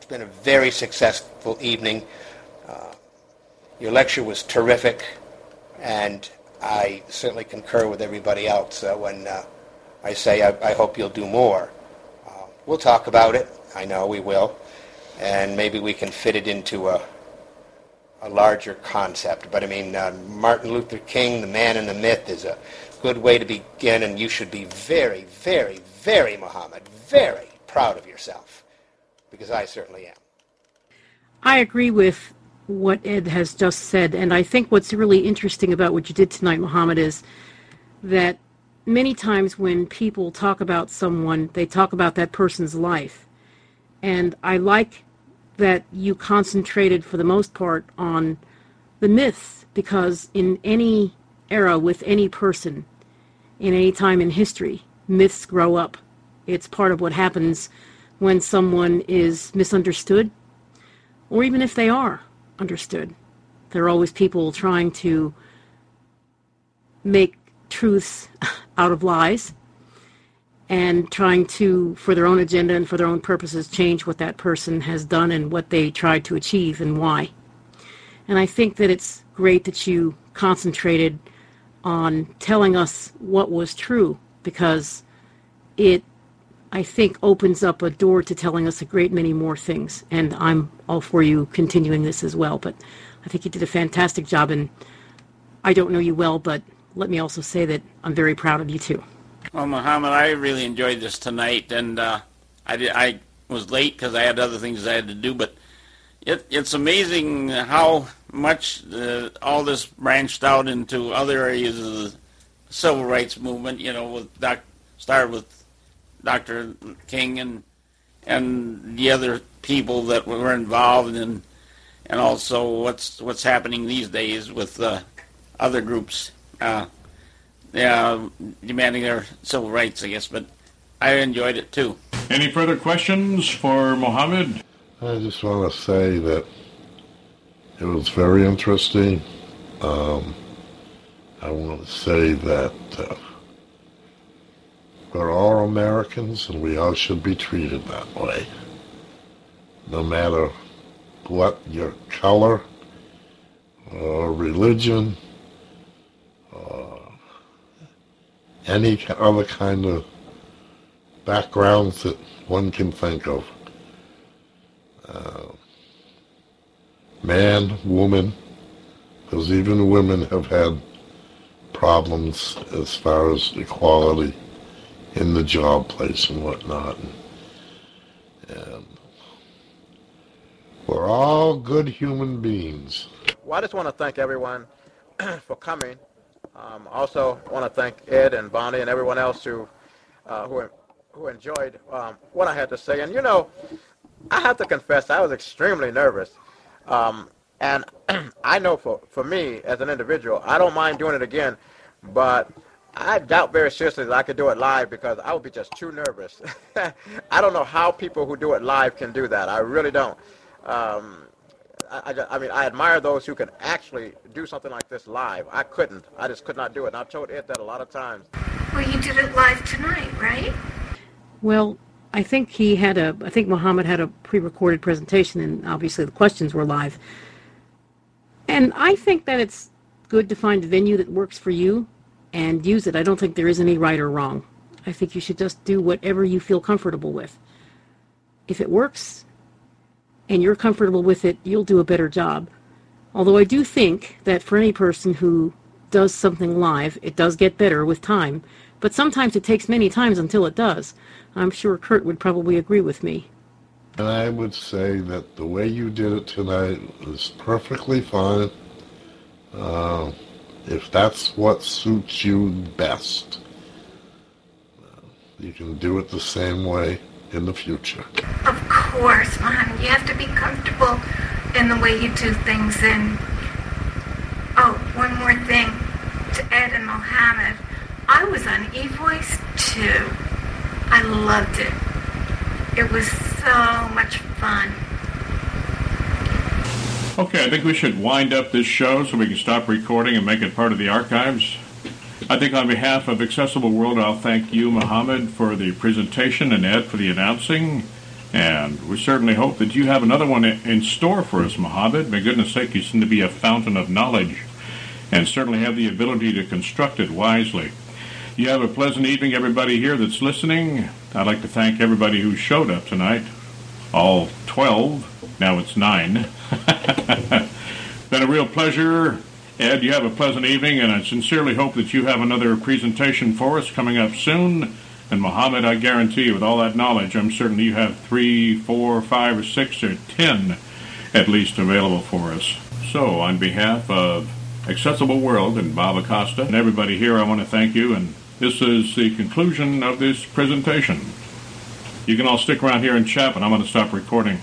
It's been a very successful evening. Uh, your lecture was terrific, and I certainly concur with everybody else uh, when uh, I say, I, I hope you'll do more. Uh, we'll talk about it. I know we will. And maybe we can fit it into a, a larger concept. But, I mean, uh, Martin Luther King, the man and the myth, is a good way to begin. And you should be very, very, very, Muhammad, very proud of yourself. Because I certainly am. I agree with what Ed has just said. And I think what's really interesting about what you did tonight, Muhammad, is that many times when people talk about someone, they talk about that person's life. And I like that you concentrated, for the most part, on the myths, because in any era, with any person, in any time in history, myths grow up. It's part of what happens when someone is misunderstood, or even if they are understood. There are always people trying to make truths out of lies and trying to, for their own agenda and for their own purposes, change what that person has done and what they tried to achieve and why. And I think that it's great that you concentrated on telling us what was true, because it, I think, opens up a door to telling us a great many more things. And I'm all for you continuing this as well. But I think you did a fantastic job, and I don't know you well, but let me also say that I'm very proud of you, too. Well, Muhammad, I really enjoyed this tonight, and uh, I, did, I was late because I had other things I had to do, but it, it's amazing how much uh, all this branched out into other areas of the civil rights movement, you know, with doc, started with Doctor King and and the other people that were involved, and, and also what's, what's happening these days with uh, other groups. Uh, Yeah, demanding their civil rights, I guess, but I enjoyed it, too. Any further questions for Muhammad? I just want to say that it was very interesting. Um, I want to say that uh, we're all Americans, and we all should be treated that way. No matter what your color or religion or any other kind of backgrounds that one can think of. Uh, man, woman, because even women have had problems as far as equality in the job place and whatnot. And, and we're all good human beings. Well, I just want to thank everyone for coming. Um, also, want to thank Ed and Bonnie and everyone else who, uh, who, who enjoyed um, what I had to say. And you know, I have to confess, I was extremely nervous. Um, and I know for for me as an individual, I don't mind doing it again, but I doubt very seriously that I could do it live because I would be just too nervous. I don't know how people who do it live can do that. I really don't. Um, I, I, I mean, I admire those who can actually do something like this live. I couldn't. I just could not do it. And I've told Ed that a lot of times. Well, you did it live tonight, right? Well, I think he had a, I think Muhammad had a pre-recorded presentation, and obviously the questions were live. And I think that it's good to find a venue that works for you and use it. I don't think there is any right or wrong. I think you should just do whatever you feel comfortable with. If it works and you're comfortable with it, you'll do a better job. Although I do think that for any person who does something live, it does get better with time. But sometimes it takes many times until it does. I'm sure Kurt would probably agree with me. And I would say that the way you did it tonight is perfectly fine. Uh, if that's what suits you best, you can do it the same way in the future. Of course, Mom. You have to be comfortable in the way you do things. And, oh, one more thing to Ed and Muhammad. I was on eVoice, too. I loved it. It was so much fun. Okay, I think we should wind up this show so we can stop recording and make it part of the archives. I think on behalf of Accessible World, I'll thank you, Muhammad, for the presentation and Ed for the announcing. And we certainly hope that you have another one in store for us, Muhammad. For goodness sake, you seem to be a fountain of knowledge and certainly have the ability to construct it wisely. You have a pleasant evening, everybody here that's listening. I'd like to thank everybody who showed up tonight, all twelve. Now it's nine. Been a real pleasure. Ed, you have a pleasant evening, and I sincerely hope that you have another presentation for us coming up soon. And Muhammad, I guarantee you, with all that knowledge, I'm certain you have three, four, five, or six, or ten at least available for us. So, on behalf of Accessible World and Bob Acosta and everybody here, I want to thank you, and this is the conclusion of this presentation. You can all stick around here and chat, but I'm going to stop recording.